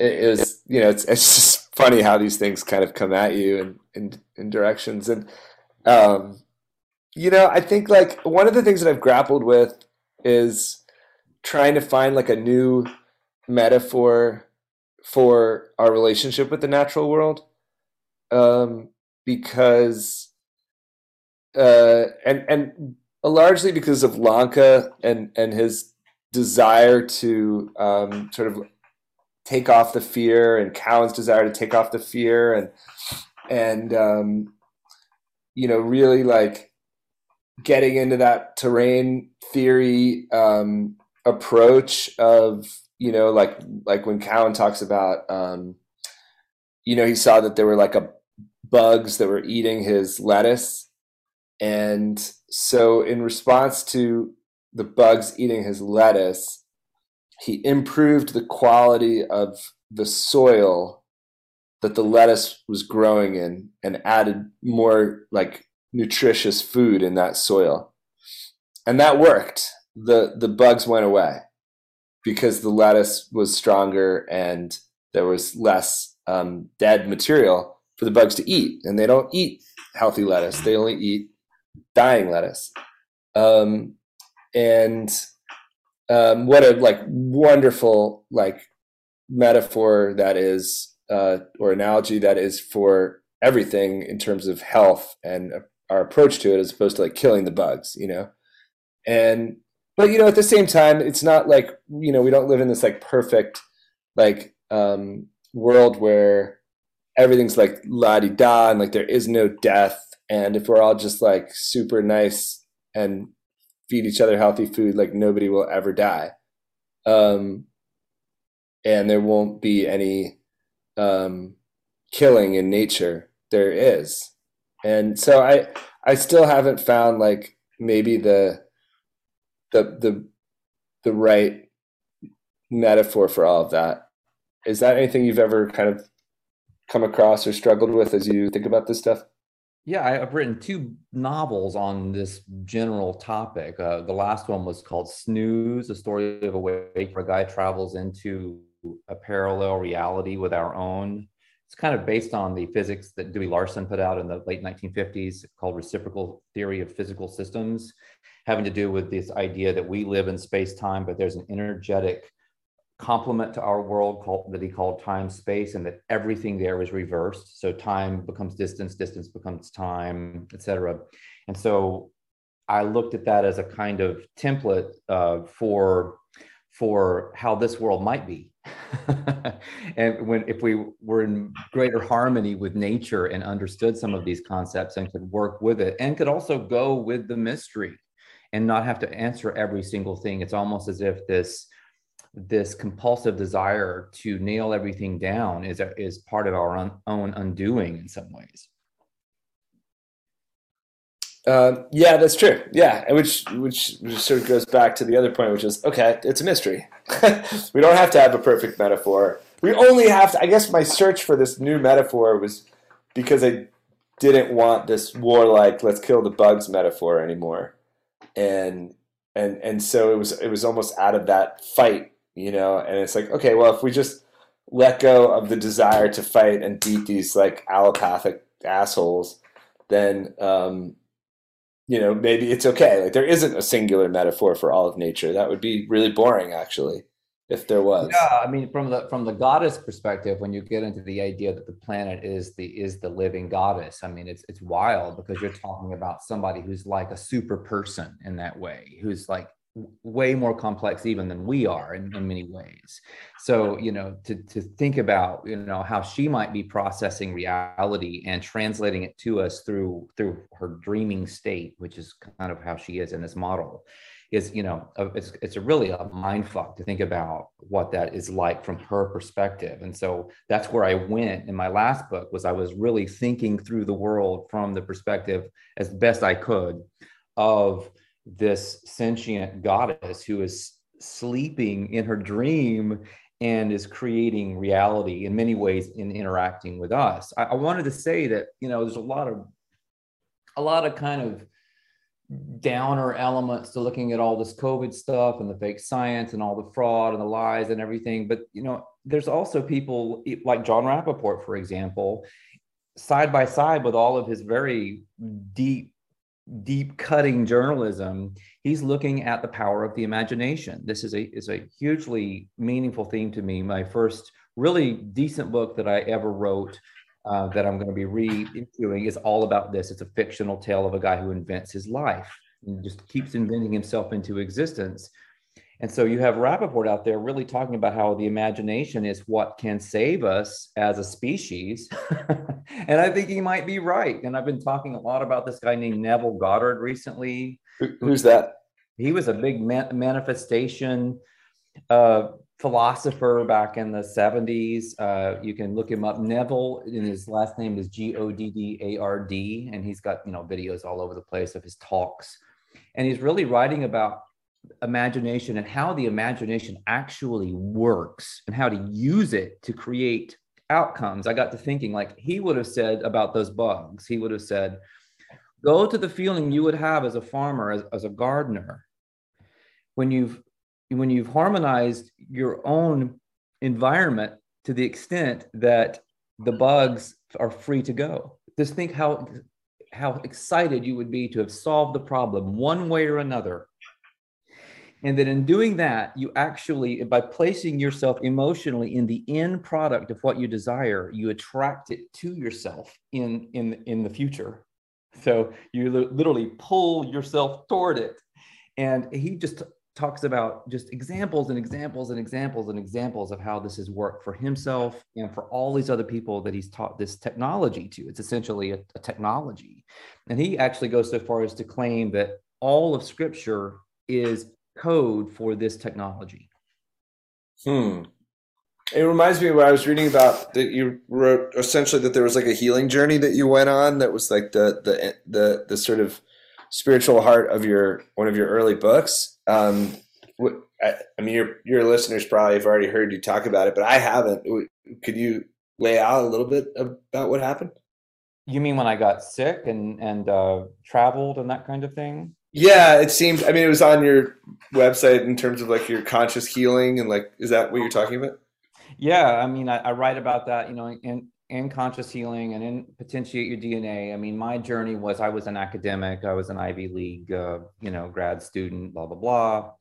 it was, you know, it's, it's just funny how these things kind of come at you in, in, in directions. And, um, you know, I think like one of the things that I've grappled with is trying to find like a new metaphor for our relationship with the natural world. Um, because, uh, and, and largely because of Lanka and, and his desire to, um, sort of, take off the fear, and Cowan's desire to take off the fear, and, and, um, you know, really like getting into that terrain theory, um, approach of, you know, like, like when Cowan talks about, um, you know, he saw that there were like a bugs that were eating his lettuce. And so in response to the bugs eating his lettuce, he improved the quality of the soil that the lettuce was growing in and added more like nutritious food in that soil. And that worked. The, the bugs went away. because the lattice was stronger and there was less um, dead material for the bugs to eat. And they don't eat healthy lettuce. They only eat dying lettuce. Um, and um, what a like wonderful like metaphor that is, uh, or analogy that is for everything in terms of health and our approach to it, as opposed to like killing the bugs, you know? And, but, you know, at the same time, it's not like, you know, we don't live in this like perfect, like um, world where everything's like la-di-da and like there is no death. And if we're all just like super nice and feed each other healthy food, like nobody will ever die. Um, and there won't be any um, killing in nature. There is. And so I, I still haven't found like maybe the, the, the, the right metaphor for all of that. Is that anything you've ever kind of come across or struggled with as you think about this stuff? Yeah, I've written two novels on this general topic. Uh, the last one was called Snooze, a story of awake, where a guy travels into a parallel reality with our own. It's kind of based on the physics that Dewey Larson put out in the late nineteen fifties called reciprocal theory of physical systems, having to do with this idea that we live in space-time, but there's an energetic complement to our world called, that he called time-space, and that everything there is reversed. So time becomes distance, distance becomes time, et cetera. And so I looked at that as a kind of template uh, for, for how this world might be. And when, if we were in greater harmony with nature and understood some of these concepts and could work with it and could also go with the mystery and not have to answer every single thing. It's almost as if this, this compulsive desire to nail everything down is, a, is part of our un, own undoing in some ways. Uh, yeah, that's true. Yeah, which, which which sort of goes back to the other point, which is, okay, it's a mystery. We don't have to have a perfect metaphor. We only have to, I guess my search for this new metaphor was because I didn't want this warlike, let's kill the bugs metaphor anymore. And and and so it was it was almost out of that fight, you know, and it's like, okay, well, if we just let go of the desire to fight and beat these like allopathic assholes, then um you know, maybe it's okay. Like there isn't a singular metaphor for all of nature. That would be really boring, actually, if there was. Yeah, I mean, from the from the goddess perspective, when you get into the idea that the planet is the is the living goddess, I mean, it's it's wild because you're talking about somebody who's like a super person in that way, who's like way more complex even than we are in, in many ways. So, you know, to to think about, you know, how she might be processing reality and translating it to us through through her dreaming state, which is kind of how she is in this model, is, you know, a, it's it's a really a mind fuck to think about what that is like from her perspective. And so that's where I went in my last book, was I was really thinking through the world from the perspective as best I could of this sentient goddess who is sleeping in her dream and is creating reality in many ways in interacting with us. I, I wanted to say that, you know, there's a lot of, a lot of kind of downer elements to looking at all this COVID stuff and the fake science and all the fraud and the lies and everything. But, you know, there's also people like John Rappaport, for example, side by side with all of his very deep, deep cutting journalism, he's looking at the power of the imagination. This is a is a hugely meaningful theme to me. My first really decent book that I ever wrote uh, that I'm going to be re-issuing is all about this. It's a fictional tale of a guy who invents his life and just keeps inventing himself into existence. And so you have Rappaport out there really talking about how the imagination is what can save us as a species. And I think he might be right. And I've been talking a lot about this guy named Neville Goddard recently. Who, who's that? He was a big man- manifestation uh, philosopher back in the seventies. Uh, you can look him up. Neville, and his last name is G O D D A R D. And he's got, you know, videos all over the place of his talks. And he's really writing about imagination and how the imagination actually works and how to use it to create outcomes. I got to thinking, like, he would have said about those bugs, he would have said, go to the feeling you would have as a farmer, as, as a gardener, when you've when you've harmonized your own environment to the extent that the bugs are free to go. Just think how how excited you would be to have solved the problem one way or another. And that in doing that, you actually, by placing yourself emotionally in the end product of what you desire, you attract it to yourself in, in, in the future. So you literally pull yourself toward it. And he just talks about just examples and examples and examples and examples of how this has worked for himself and for all these other people that he's taught this technology to. It's essentially a, a technology. And he actually goes so far as to claim that all of Scripture is code for this technology. Hmm. It reminds me of what I was reading about, that you wrote essentially that there was like a healing journey that you went on that was like the the the, the sort of spiritual heart of your one of your early books. Um, I, I mean, your your listeners probably have already heard you talk about it, but I haven't. Could you lay out a little bit about what happened? You mean when I got sick and and uh, traveled and that kind of thing? Yeah, it seemed, I mean, it was on your website in terms of like your conscious healing and like, is that what you're talking about? Yeah, I mean, I, I write about that, you know, in, in Conscious Healing and in Potentiate Your D N A. I mean, my journey was I was an academic, I was an Ivy League, uh, you know, grad student, blah, blah, blah.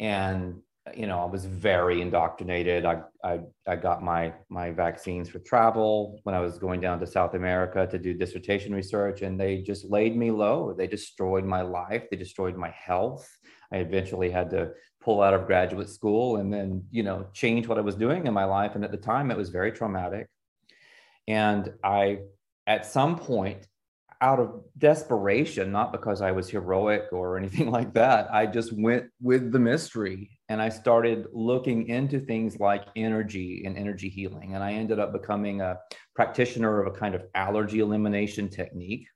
And, you know, I was very indoctrinated. I, I, I got my, my vaccines for travel when I was going down to South America to do dissertation research, and they just laid me low. They destroyed my life. They destroyed my health. I eventually had to pull out of graduate school and then, you know, change what I was doing in my life. And at the time it was very traumatic. And I, at some point, out of desperation, not because I was heroic or anything like that, I just went with the mystery and I started looking into things like energy and energy healing. And I ended up becoming a practitioner of a kind of allergy elimination technique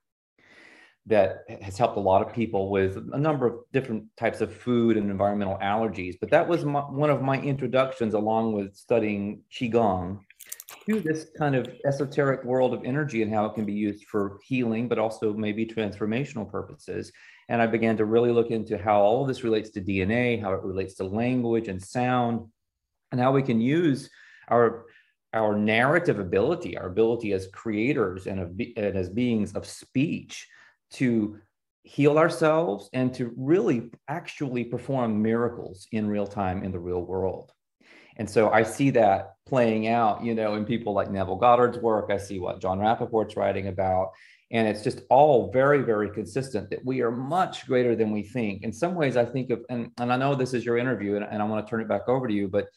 that has helped a lot of people with a number of different types of food and environmental allergies. But that was my, one of my introductions, along with studying Qigong, to this kind of esoteric world of energy and how it can be used for healing, but also maybe transformational purposes. And I began to really look into how all of this relates to D N A, how it relates to language and sound, and how we can use our, our narrative ability, our ability as creators and, of, and as beings of speech to heal ourselves and to really actually perform miracles in real time in the real world. And so I see that playing out, you know, in people like Neville Goddard's work. I see what John Rappaport's writing about. And it's just all very, very consistent that we are much greater than we think. In some ways, I think of, and, and I know this is your interview and, and I want to turn it back over to you, but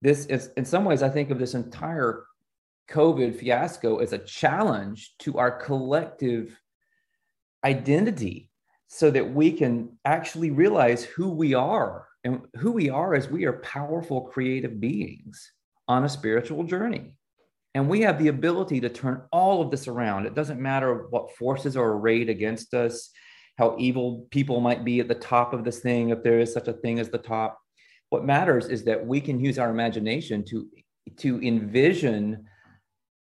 this is, in some ways, I think of this entire COVID fiasco as a challenge to our collective identity so that we can actually realize who we are. And who we are is we are powerful creative beings on a spiritual journey. And we have the ability to turn all of this around. It doesn't matter what forces are arrayed against us, how evil people might be at the top of this thing, if there is such a thing as the top. What matters is that we can use our imagination to, to envision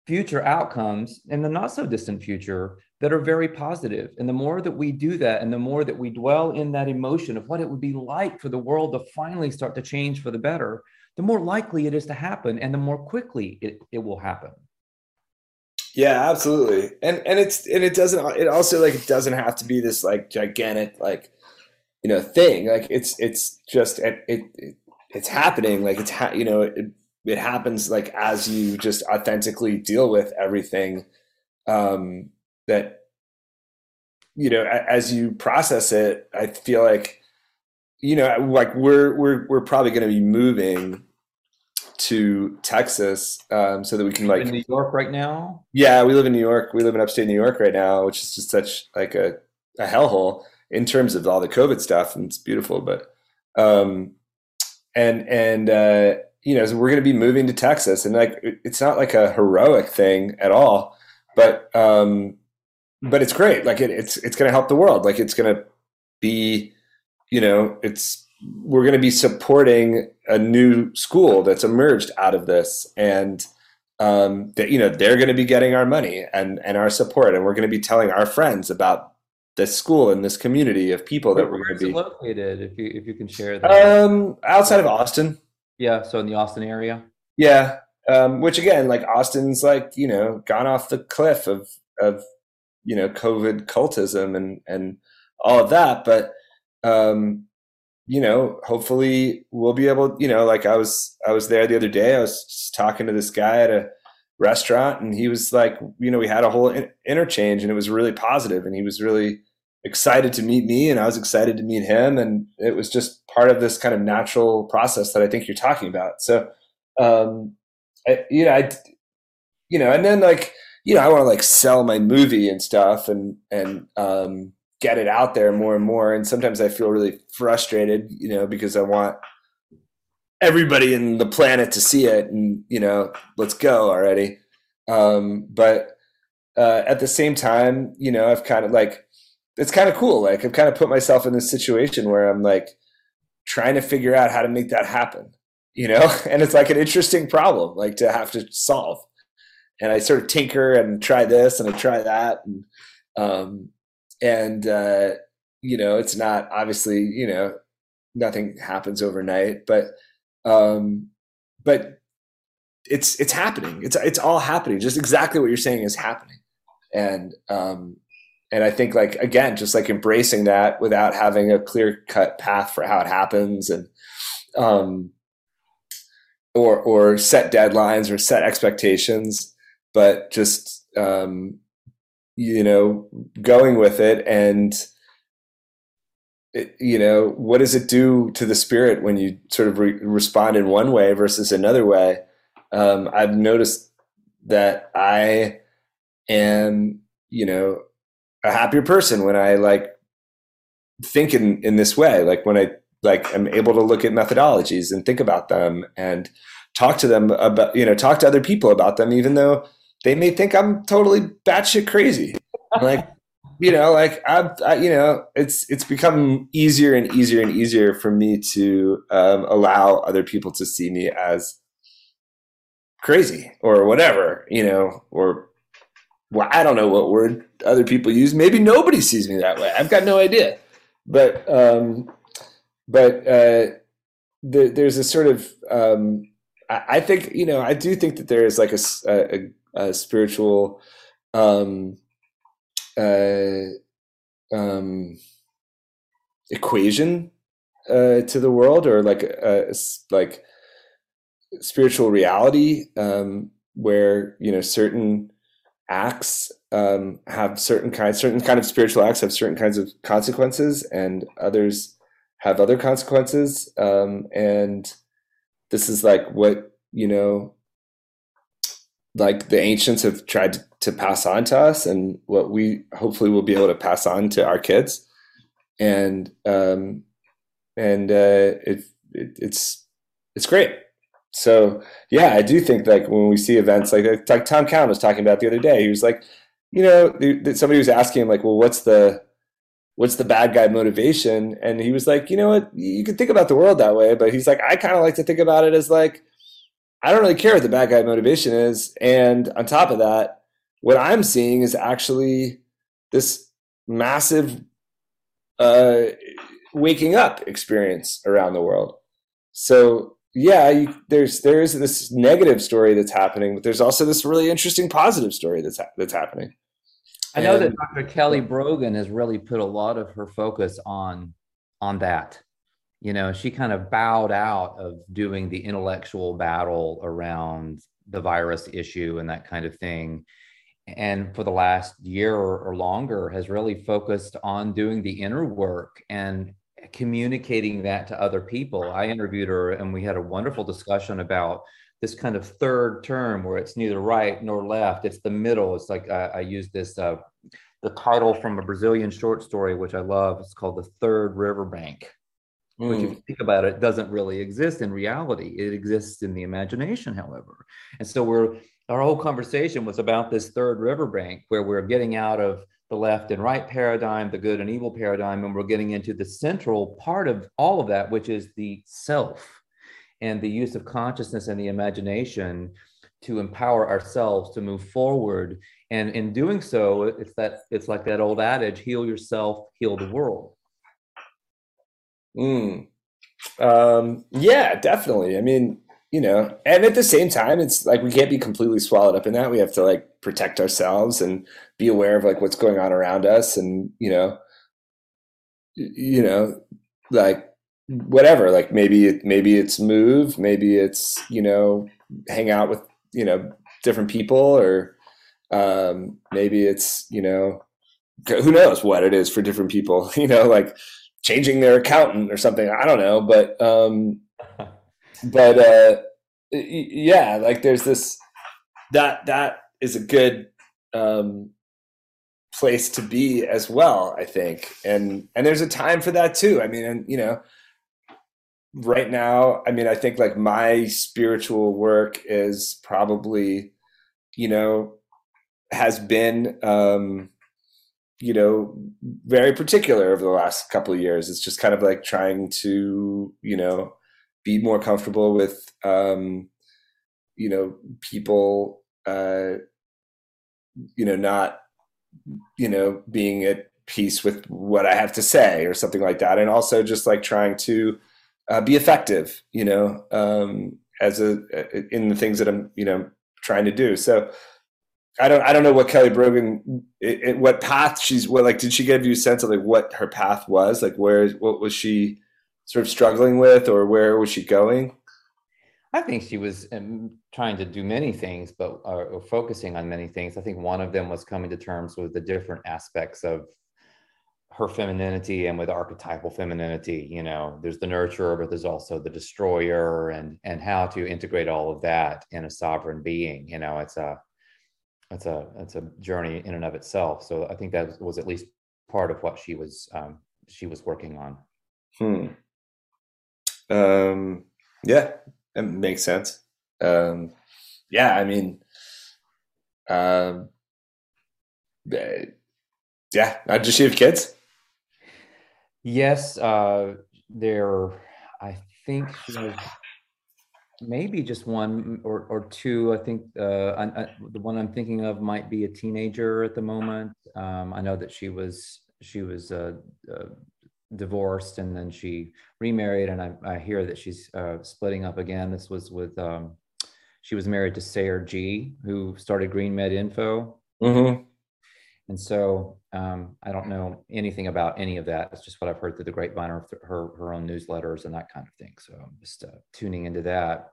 future outcomes in the not so distant future that are very positive. And the more that we do that, and the more that we dwell in that emotion of what it would be like for the world to finally start to change for the better, the more likely it is to happen and the more quickly it, it will happen. Yeah, absolutely. And and it's and it doesn't it also like it doesn't have to be this like gigantic like you know thing. Like it's it's just it, it, it it's happening like it's ha- you know it it happens like as you just authentically deal with everything. Um that, you know, as you process it, I feel like, you know, like we're, we're, we're probably going to be moving to Texas um, so that we can like in New York right now. Yeah. We live in New York. We live in upstate New York right now, which is just such like a, a hellhole in terms of all the COVID stuff, and it's beautiful, but um, and, and uh, you know, so we're going to be moving to Texas, and like, it's not like a heroic thing at all, but um But it's great. Like it, it's, it's going to help the world. Like it's going to be, you know, it's, we're going to be supporting a new school that's emerged out of this, and um, that, you know, they're going to be getting our money and, and our support. And we're going to be telling our friends about this school and this community of people that were going to be located. If you if you can share that. Um, outside of Austin. Yeah, so in the Austin area. Yeah, um, which again, like Austin's, like you know, gone off the cliff of of you know COVID cultism and and all of that, but. Um, you know, hopefully we'll be able, you know, like I was, I was there the other day, I was just talking to this guy at a restaurant and he was like, you know, we had a whole in- interchange and it was really positive and he was really excited to meet me and I was excited to meet him. And it was just part of this kind of natural process that I think you're talking about. So, um, I, you know, I, you know, and then like, you know, I want to like sell my movie and stuff and, and, um, get it out there more and more. And sometimes I feel really frustrated, you know, because I want everybody in the planet to see it and, you know, let's go already. Um, but uh, at the same time, you know, I've kind of like, it's kind of cool. Like I've kind of put myself in this situation where I'm like trying to figure out how to make that happen, you know, and it's like an interesting problem, like to have to solve. And I sort of tinker and try this and I try that. And, um, And, uh, you know, it's not obviously, you know, nothing happens overnight, but, um, but it's, it's happening. It's, it's all happening. Just exactly what you're saying is happening. And, um, and I think like, again, just like embracing that without having a clear cut path for how it happens and, um, or, or set deadlines or set expectations, but just, um, you know, going with it and, it, you know, what does it do to the spirit when you sort of re- respond in one way versus another way? Um, I've noticed that I am, you know, a happier person when I like think in, in this way, like when I like am able to look at methodologies and think about them and talk to them about, you know, talk to other people about them, even though they may think I'm totally batshit crazy. Like, you know, like I've, I, you know, it's, it's become easier and easier and easier for me to um, allow other people to see me as crazy or whatever, you know, or well, I don't know what word other people use. Maybe nobody sees me that way. I've got no idea, but, um, but uh, the, there's a sort of, um, I, I think, you know, I do think that there is like a, a Uh, spiritual, um, uh, um, equation, uh, to the world or like, uh, like spiritual reality, um, where, you know, certain acts, um, have certain kinds, certain kind of spiritual acts have certain kinds of consequences and others have other consequences. Um, and this is like what, you know, like the ancients have tried to pass on to us and what we hopefully will be able to pass on to our kids. And, um, and, uh, it, it, it's, it's great. So yeah, I do think like when we see events like, like Tom Cowan was talking about the other day, he was like, you know, somebody was asking him like, well, what's the, what's the bad guy motivation? And he was like, you know what, you can think about the world that way, but he's like, I kind of like to think about it as like, I don't really care what the bad guy motivation is. And on top of that, what I'm seeing is actually this massive uh, waking up experience around the world. So yeah, you, there's, there is this negative story that's happening, but there's also this really interesting positive story that's, ha- that's happening. I know and, that Doctor Kelly Brogan has really put a lot of her focus on, on that. You know, she kind of bowed out of doing the intellectual battle around the virus issue and that kind of thing. And for the last year or longer has really focused on doing the inner work and communicating that to other people. I interviewed her and we had a wonderful discussion about this kind of third term where it's neither right nor left. It's the middle. It's like I, I use this, uh, the title from a Brazilian short story, which I love. It's called The Third Riverbank. Which, if you think about it, doesn't really exist in reality. It exists in the imagination, however. And so we're our whole conversation was about this third riverbank where we're getting out of the left and right paradigm, the good and evil paradigm, and we're getting into the central part of all of that, which is the self and the use of consciousness and the imagination to empower ourselves to move forward. And in doing so, it's that it's like that old adage, heal yourself, heal the world. Mm. Um, yeah, definitely. I mean, you know, and at the same time, it's like, we can't be completely swallowed up in that. We have to like protect ourselves and be aware of like what's going on around us. And, you know, you know, like whatever, like maybe, it, maybe it's move, maybe it's, you know, hang out with, you know, different people, or um, maybe it's, you know, who knows what it is for different people, you know, like changing their accountant or something. I don't know. But, um, but uh, yeah, like there's this, that, that is a good um, place to be as well, I think. And, and there's a time for that too. I mean, and you know, right now, I mean, I think like my spiritual work is probably, you know, has been, um, you know, very particular over the last couple of years. It's just kind of like trying to, you know, be more comfortable with, um, you know, people, uh, you know, not, you know, being at peace with what I have to say or something like that. And also just like trying to uh, be effective, you know, um, as a, in the things that I'm, you know, trying to do. So I don't, I don't know what Kelly Brogan, it, it, what path she's, what, like, did she give you a sense of like what her path was? Like where, what was she sort of struggling with, or where was she going? I think she was um, trying to do many things, but uh, or focusing on many things. I think one of them was coming to terms with the different aspects of her femininity and with archetypal femininity. You know, there's the nurturer, but there's also the destroyer, and and how to integrate all of that in a sovereign being. You know, it's a It's a it's a journey in and of itself. So I think that was at least part of what she was um, she was working on. Hmm. Um, yeah, that makes sense. Um, yeah, I mean, uh, yeah. Does she have kids? Yes, uh, there. I think she was. Maybe just one or, or two. I think uh, I, I, the one I'm thinking of might be a teenager at the moment. Um, I know that she was she was uh, uh, divorced, and then she remarried, and I, I hear that she's uh, splitting up again. This was with um, she was married to Sayer G, who started Green Med Info, mm-hmm. and so um, I don't know anything about any of that. It's just what I've heard through the grapevine, or her her own newsletters and that kind of thing. So I'm just uh, tuning into that.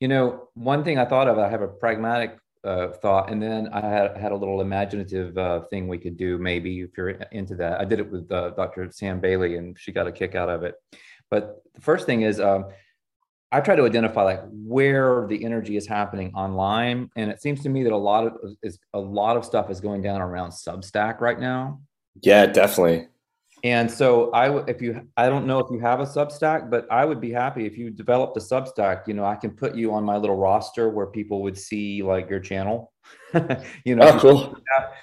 You know, one thing I thought of, I have a pragmatic uh, thought, and then I had, had a little imaginative uh, thing we could do, maybe, if you're into that. I did it with uh, Doctor Sam Bailey, and she got a kick out of it. But the first thing is, um, I try to identify like where the energy is happening online. And it seems to me that a lot of is a lot of stuff is going down around Substack right now. Yeah, definitely. And so I, if you, I don't know if you have a Substack, but I would be happy if you developed a Substack. You know, I can put you on my little roster where people would see like your channel, you know, oh, cool.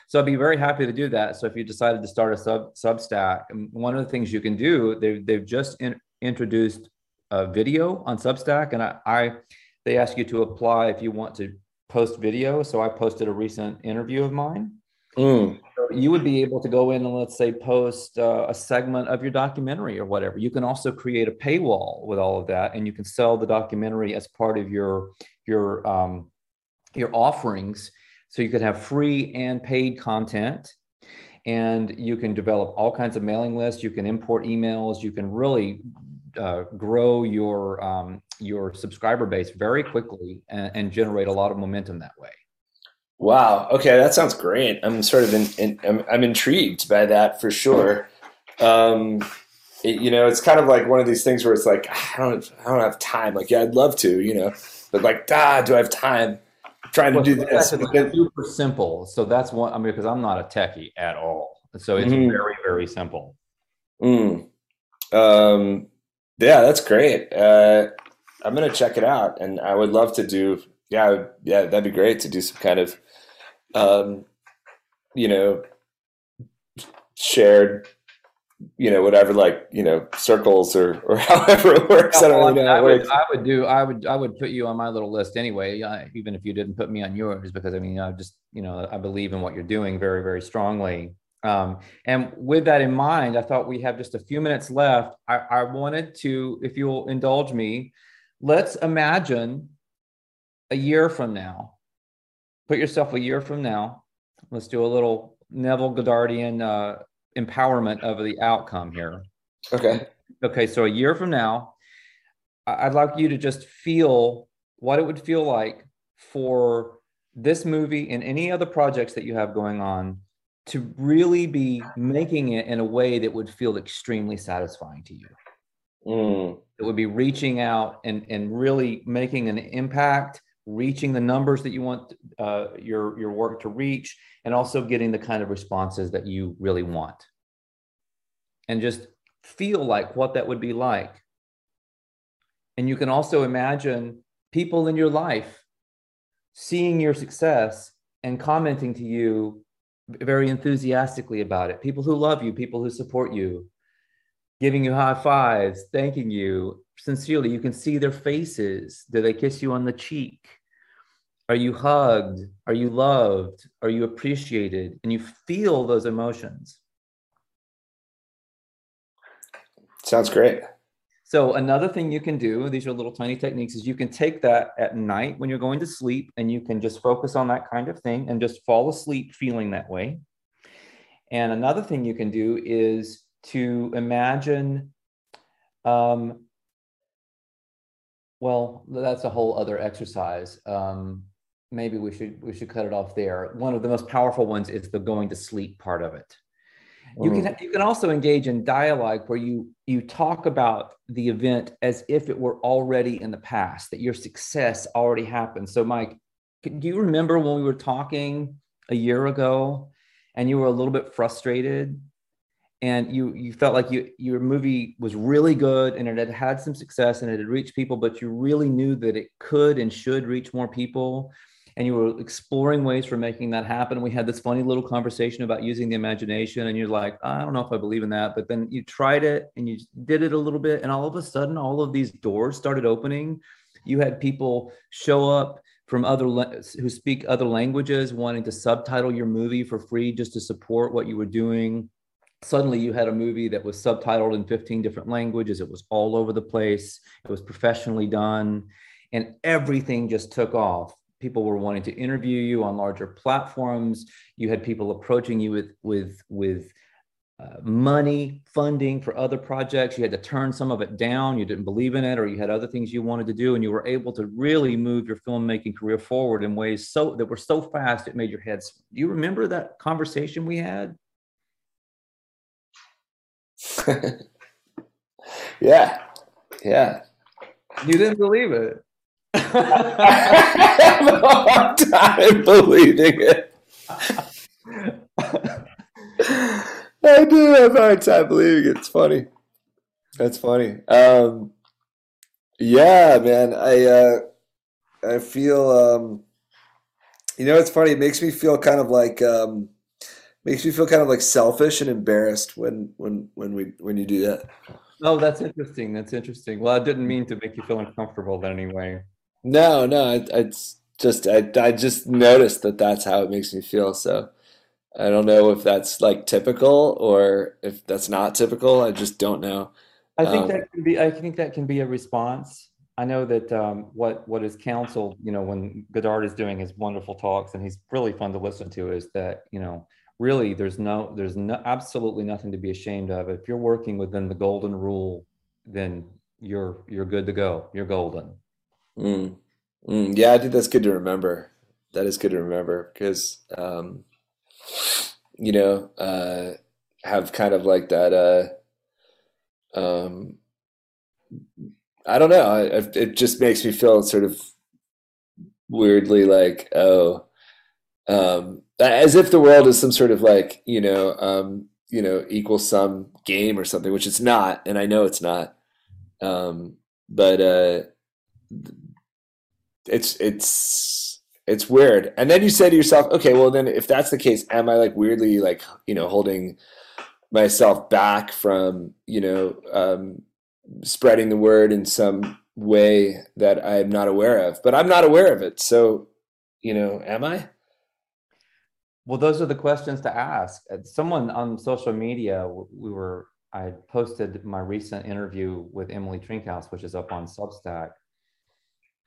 So I'd be very happy to do that. So if you decided to start a sub Substack, one of the things you can do, they've, they've just in, introduced a video on Substack, and I, I, they ask you to apply if you want to post video. So I posted a recent interview of mine. Mm. So you would be able to go in and, let's say, post uh, a segment of your documentary or whatever. You can also create a paywall with all of that, and you can sell the documentary as part of your your um, your offerings. So you could have free and paid content. And you can develop all kinds of mailing lists. You can import emails. You can really uh, grow your um, your subscriber base very quickly and, and generate a lot of momentum that way. Wow. Okay, that sounds great. I'm sort of in, in, I'm, I'm intrigued by that for sure. Um, it, you know, it's kind of like one of these things where it's like, I don't I don't have time. Like, yeah, I'd love to, you know, but like, ah, do I have time? Trying to well, do this because, super simple. So that's one, I mean, because I'm not a techie at all, so it's mm, very very simple. Mm. Um yeah, that's great. uh I'm gonna check it out, and I would love to do, yeah yeah that'd be great to do some kind of um you know shared you know, whatever, like, you know, circles or, or however it works. I don't really know. I would, I would do, I would, I would put you on my little list anyway, even if you didn't put me on yours, because I mean, I just, you know, I believe in what you're doing very, very strongly. Um, and with that in mind, I thought we have just a few minutes left. I, I wanted to, if you'll indulge me, let's imagine a year from now, put yourself a year from now. Let's do a little Neville Goddard'ian, uh, empowerment of the outcome here. Okay. Okay. So a year from now, I'd like you to just feel what it would feel like for this movie and any other projects that you have going on to really be making it in a way that would feel extremely satisfying to you. Mm. It would be reaching out and, and really making an impact, reaching the numbers that you want uh, your, your work to reach, and also getting the kind of responses that you really want. And just feel like what that would be like. And you can also imagine people in your life seeing your success and commenting to you very enthusiastically about it. People who love you, people who support you, giving you high fives, thanking you sincerely. You can see their faces. Do they kiss you on the cheek? Are you hugged? Are you loved? Are you appreciated? And you feel those emotions. Sounds great. So another thing you can do, these are little tiny techniques, is you can take that at night when you're going to sleep, and you can just focus on that kind of thing and just fall asleep feeling that way. And another thing you can do is to imagine, um, well, that's a whole other exercise. Um, maybe we should we should cut it off there. One of the most powerful ones is the going to sleep part of it. Mm. You can you can also engage in dialogue where you you talk about the event as if it were already in the past, that your success already happened. So, Mike, do you remember when we were talking a year ago, and you were a little bit frustrated? And you you felt like you your movie was really good and it had had some success and it had reached people, but you really knew that it could and should reach more people. And you were exploring ways for making that happen. We had this funny little conversation about using the imagination, and you're like, I don't know if I believe in that. But then you tried it and you did it a little bit. And all of a sudden, all of these doors started opening. You had people show up from other who speak other languages wanting to subtitle your movie for free just to support what you were doing. Suddenly you had a movie that was subtitled in fifteen different languages. It was all over the place. It was professionally done, and everything just took off. People were wanting to interview you on larger platforms. You had people approaching you with, with, with uh, money, funding for other projects. You had to turn some of it down. You didn't believe in it, or you had other things you wanted to do, and you were able to really move your filmmaking career forward in ways so that were so fast it made your head spin. Do you remember that conversation we had? yeah yeah you didn't believe it. I have a hard time believing it. I do have a hard time believing it. It's funny. That's funny. Um yeah, man, I uh I feel um you know, it's funny, it makes me feel kind of like um makes me feel kind of like selfish and embarrassed when when when we when you do that. Oh, that's interesting. That's interesting. Well, I didn't mean to make you feel uncomfortable then anyway. No, no, it, it's just I I just noticed that that's how it makes me feel. So I don't know if that's like typical or if that's not typical. I just don't know. I think um, that can be. I think that can be a response. I know that um, what, what is counseled, you know, when Goddard is doing his wonderful talks, and he's really fun to listen to, is that, you know, really, there's no, there's no, absolutely nothing to be ashamed of. If you're working within the golden rule, then you're, you're good to go. You're golden. Mm. Mm. Yeah, I think that's good to remember. That is good to remember because, um, you know, uh, have kind of like that. Uh, um, I don't know. I, it just makes me feel sort of weirdly like, oh. Um, as if the world is some sort of like, you know, um, you know, equal sum game or something, which it's not. And I know it's not. Um, but, uh, it's, it's, it's weird. And then you say to yourself, okay, well then if that's the case, am I like weirdly like, you know, holding myself back from, you know, um, spreading the word in some way that I'm not aware of, but I'm not aware of it. So, you know, am I? Well, those are the questions to ask. Someone on social media, we were, I posted my recent interview with Emily Trinkhouse, which is up on Substack.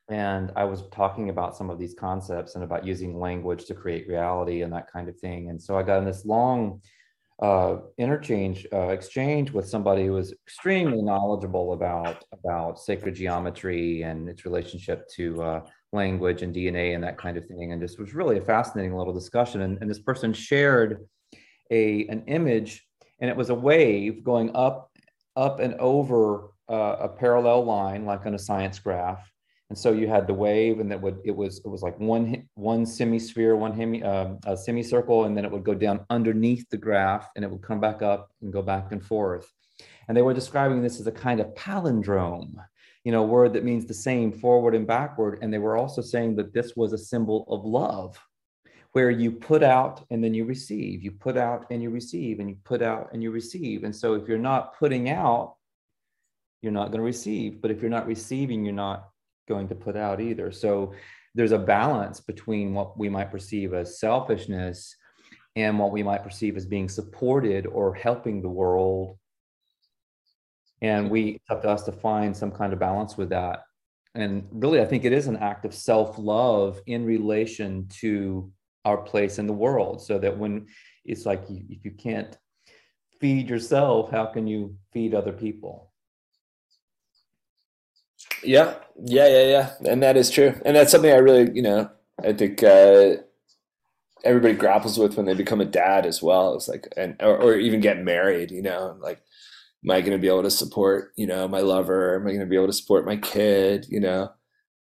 And I was talking about some of these concepts and about using language to create reality and that kind of thing. And so I got in this long uh, interchange uh, exchange with somebody who was extremely knowledgeable about, about sacred geometry and its relationship to uh, language and D N A and that kind of thing. And this was really a fascinating little discussion. And, and this person shared a, an image, and it was a wave going up, up and over uh, a parallel line, like on a science graph. And so you had the wave, and that would it was it was like one one semisphere, one hemi, uh, a semicircle, and then it would go down underneath the graph, and it would come back up and go back and forth. And they were describing this as a kind of palindrome, you know, a word that means the same forward and backward. And they were also saying that this was a symbol of love, where you put out and then you receive, you put out and you receive, and you put out and you receive. And so if you're not putting out, you're not going to receive. But if you're not receiving, you're not going to put out either. So there's a balance between what we might perceive as selfishness and what we might perceive as being supported or helping the world. And we, it's up to us to find some kind of balance with that. And really, I think it is an act of self-love in relation to our place in the world. So that when it's like, you, if you can't feed yourself, how can you feed other people? Yeah, yeah, yeah, yeah. And that is true. And that's something I really, you know, I think uh, everybody grapples with when they become a dad as well. It's like, and or, or even get married, you know, like, am I going to be able to support, you know, my lover? Am I going to be able to support my kid, you know,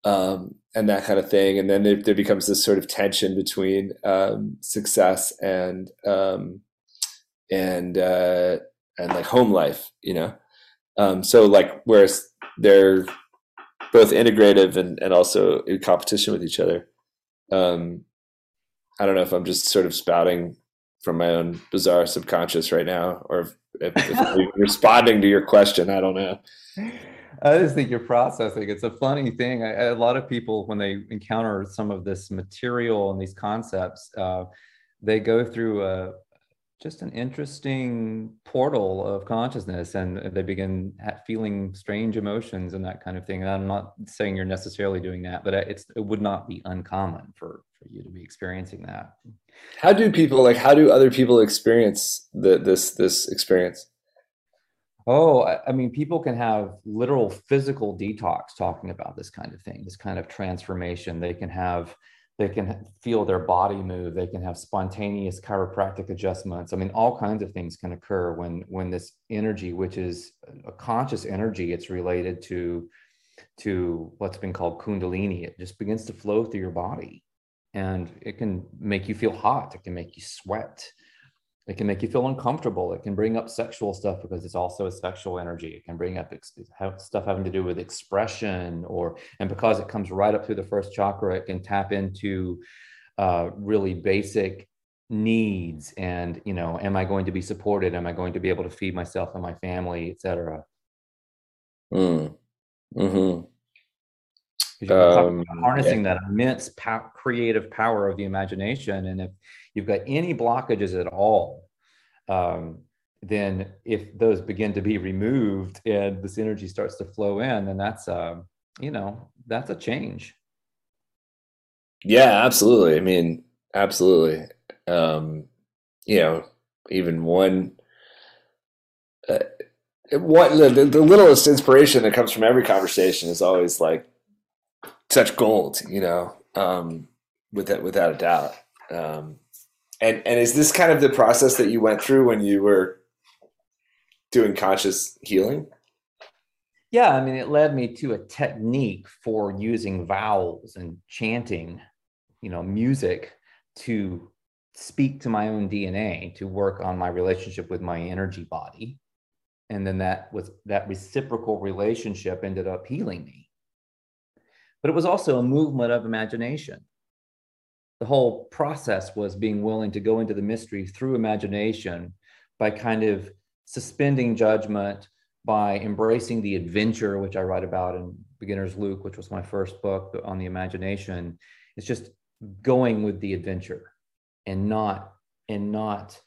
um, and that kind of thing. And then there, there becomes this sort of tension between um, success and, um, and, uh, and like home life, you know? Um, so like, whereas they're both integrative and, and also in competition with each other. Um, I don't know if I'm just sort of spouting from my own bizarre subconscious right now, or if, if, if I'm responding to your question, I don't know. I just think you're processing. It's a funny thing. I, a lot of people, when they encounter some of this material and these concepts, uh, they go through a, just an interesting portal of consciousness, and they begin feeling strange emotions and that kind of thing. And I'm not saying you're necessarily doing that, but it's, it would not be uncommon for, for you to be experiencing that. How do people, like, how do other people experience the, this, this experience? Oh, I, I mean, people can have literal physical detox talking about this kind of thing, this kind of transformation. They can have, they can feel their body move. They can have spontaneous chiropractic adjustments. I mean, all kinds of things can occur when, when this energy, which is a conscious energy, it's related to, to what's been called Kundalini. It just begins to flow through your body, and it can make you feel hot. It can make you sweat. It can make you feel uncomfortable. It can bring up sexual stuff, because it's also a sexual energy. It can bring up ex- stuff having to do with expression, or, and because it comes right up through the first chakra, it can tap into uh, really basic needs. And, you know, am I going to be supported? Am I going to be able to feed myself and my family, et cetera? Mm. Mm-hmm. Um, harnessing yeah. that immense pow- creative power of the imagination. And if you've got any blockages at all, um, then if those begin to be removed and this energy starts to flow in, then that's, uh, you know, that's a change. Yeah, absolutely. I mean, absolutely. Um, you know, even one, uh, what the, the littlest inspiration that comes from every conversation is always like, such gold, you know, um, without, without a doubt. Um, and, and is this kind of the process that you went through when you were doing conscious healing? Yeah. I mean, it led me to a technique for using vowels and chanting, you know, music to speak to my own D N A, to work on my relationship with my energy body. And then that was, that reciprocal relationship ended up healing me. But it was also a movement of imagination. The whole process was being willing to go into the mystery through imagination, by kind of suspending judgment, by embracing the adventure, which I write about in Beginner's Luke, which was my first book on the imagination. It's just going with the adventure and not and not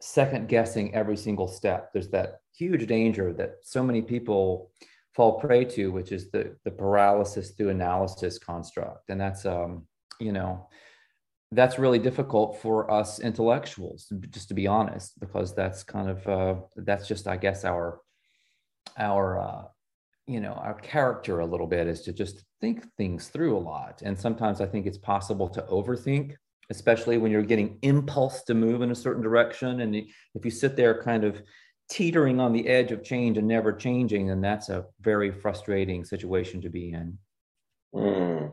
second guessing every single step. There's that huge danger that so many people fall prey to, which is the, the paralysis through analysis construct. And that's, um, you know, that's really difficult for us intellectuals, just to be honest, because that's kind of, uh, that's just, I guess, our, our, uh, you know, our character a little bit, is to just think things through a lot. And sometimes I think it's possible to overthink, especially when you're getting impulse to move in a certain direction. And if you sit there kind of teetering on the edge of change and never changing, then that's a very frustrating situation to be in. Mm.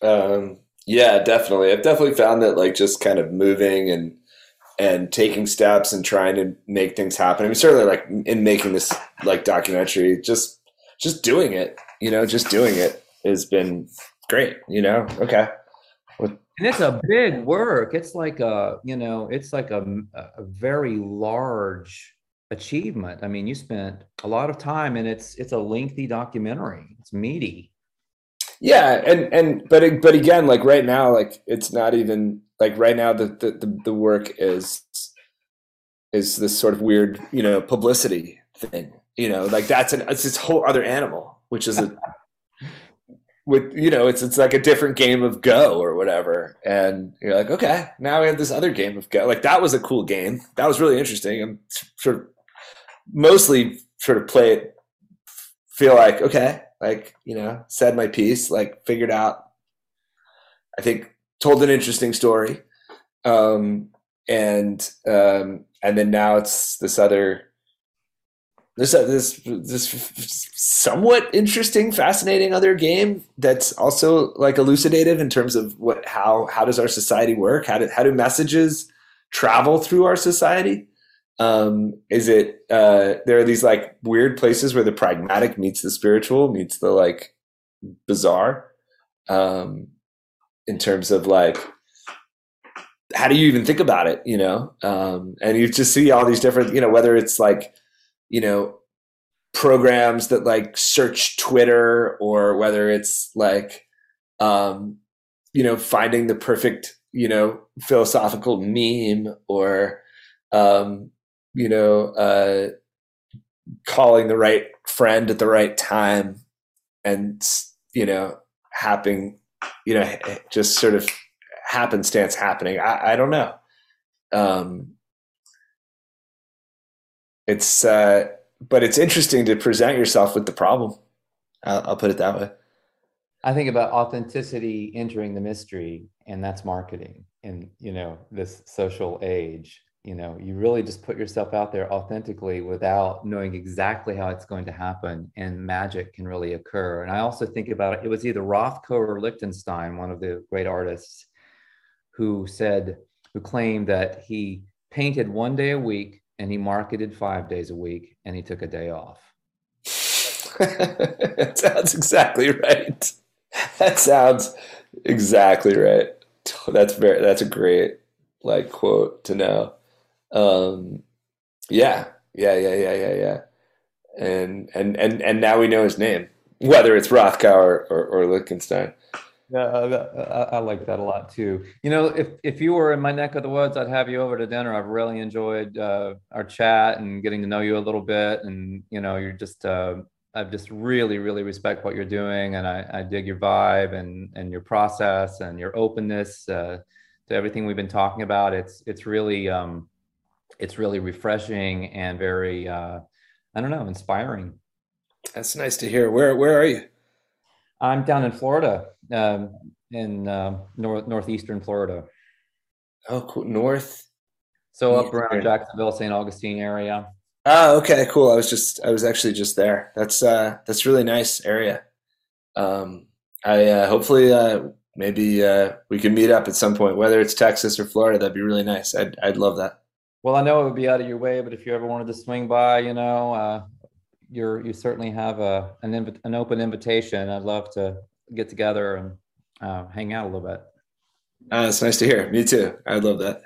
Um, yeah, definitely. I've definitely found that, like, just kind of moving and and taking steps and trying to make things happen. I mean, certainly, like, in making this, like, documentary, just just doing it, you know, just doing it has been great, you know? Okay. And it's a big work. It's like a, you know, it's like a, a very large achievement. I mean, you spent a lot of time, and it's it's a lengthy documentary. It's meaty. Yeah, and and but but again, like, right now, like, it's not even like right now the the the work is is this sort of weird, you know, publicity thing. You know, like, that's an it's this whole other animal, which is a. With, you know, it's it's like a different game of Go or whatever, and you're like, okay, now we have this other game of Go. Like, that was a cool game. That was really interesting. I'm sort of mostly sort of play it, feel like, okay, like, you know, said my piece, like, figured out, I think, told an interesting story, um, and um, and then now it's this other. There's this this somewhat interesting, fascinating other game that's also, like, elucidative in terms of what how how does our society work? How do how do messages travel through our society? Um, is it uh, there are these, like, weird places where the pragmatic meets the spiritual meets the, like, bizarre, um, in terms of, like, how do you even think about it? You know, um, and you just see all these different, you know, whether it's, like, you know, programs that, like, search Twitter, or whether it's, like, um, you know, finding the perfect, you know, philosophical meme, or, um, you know, uh, calling the right friend at the right time, and, you know, happening, you know, just sort of happenstance happening. I, I don't know. Um, It's, uh, but it's interesting to present yourself with the problem. I'll, I'll put it that way. I think about authenticity entering the mystery, and that's marketing in, you know, this social age. You know, you really just put yourself out there authentically without knowing exactly how it's going to happen, and magic can really occur. And I also think about it, it was either Rothko or Lichtenstein, one of the great artists, who said, who claimed that he painted one day a week, and he marketed five days a week, and he took a day off. That sounds exactly right. That sounds exactly right. That's very, that's a great, like, quote to know. Um, yeah, yeah, yeah, yeah, yeah, yeah. And, and, and, and now we know his name, whether it's Rothko or, or, or Lichtenstein. Yeah, I, I like that a lot too. You know, if if you were in my neck of the woods, I'd have you over to dinner. I've really enjoyed uh, our chat and getting to know you a little bit. And, you know, you're just, uh, I just really, really respect what you're doing. And I, I dig your vibe and and your process and your openness uh, to everything we've been talking about. It's, it's really, um, it's really refreshing and very, uh, I don't know, inspiring. That's nice to hear. Where, where are you? I'm down in Florida, um, in uh, north northeastern Florida. Oh, cool. North. So up around Jacksonville, Saint Augustine area. Oh, okay, cool. I was just, I was actually just there. That's uh, that's really nice area. Um, I uh, hopefully uh, maybe uh, we can meet up at some point, whether it's Texas or Florida. That'd be really nice. I'd I'd love that. Well, I know it would be out of your way, but if you ever wanted to swing by, you know. Uh, You're, you certainly have a an, inv- an open invitation. I'd love to get together and uh, hang out a little bit. Uh, it's nice to hear. Me too. I'd love that.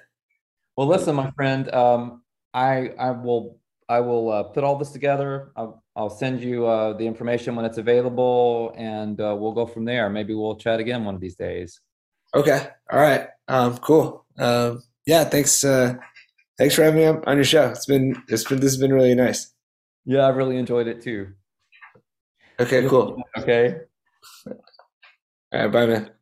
Well, listen, my friend, um, I I will I will uh, put all this together. I'll, I'll send you uh, the information when it's available, and uh, we'll go from there. Maybe we'll chat again one of these days. Okay. All right. Um, cool. Um, yeah. Thanks. Uh, thanks for having me on, on your show. It's been, it's been, this has been really nice. Yeah. I've really enjoyed it too. Okay, cool. Okay. All right. Bye, man.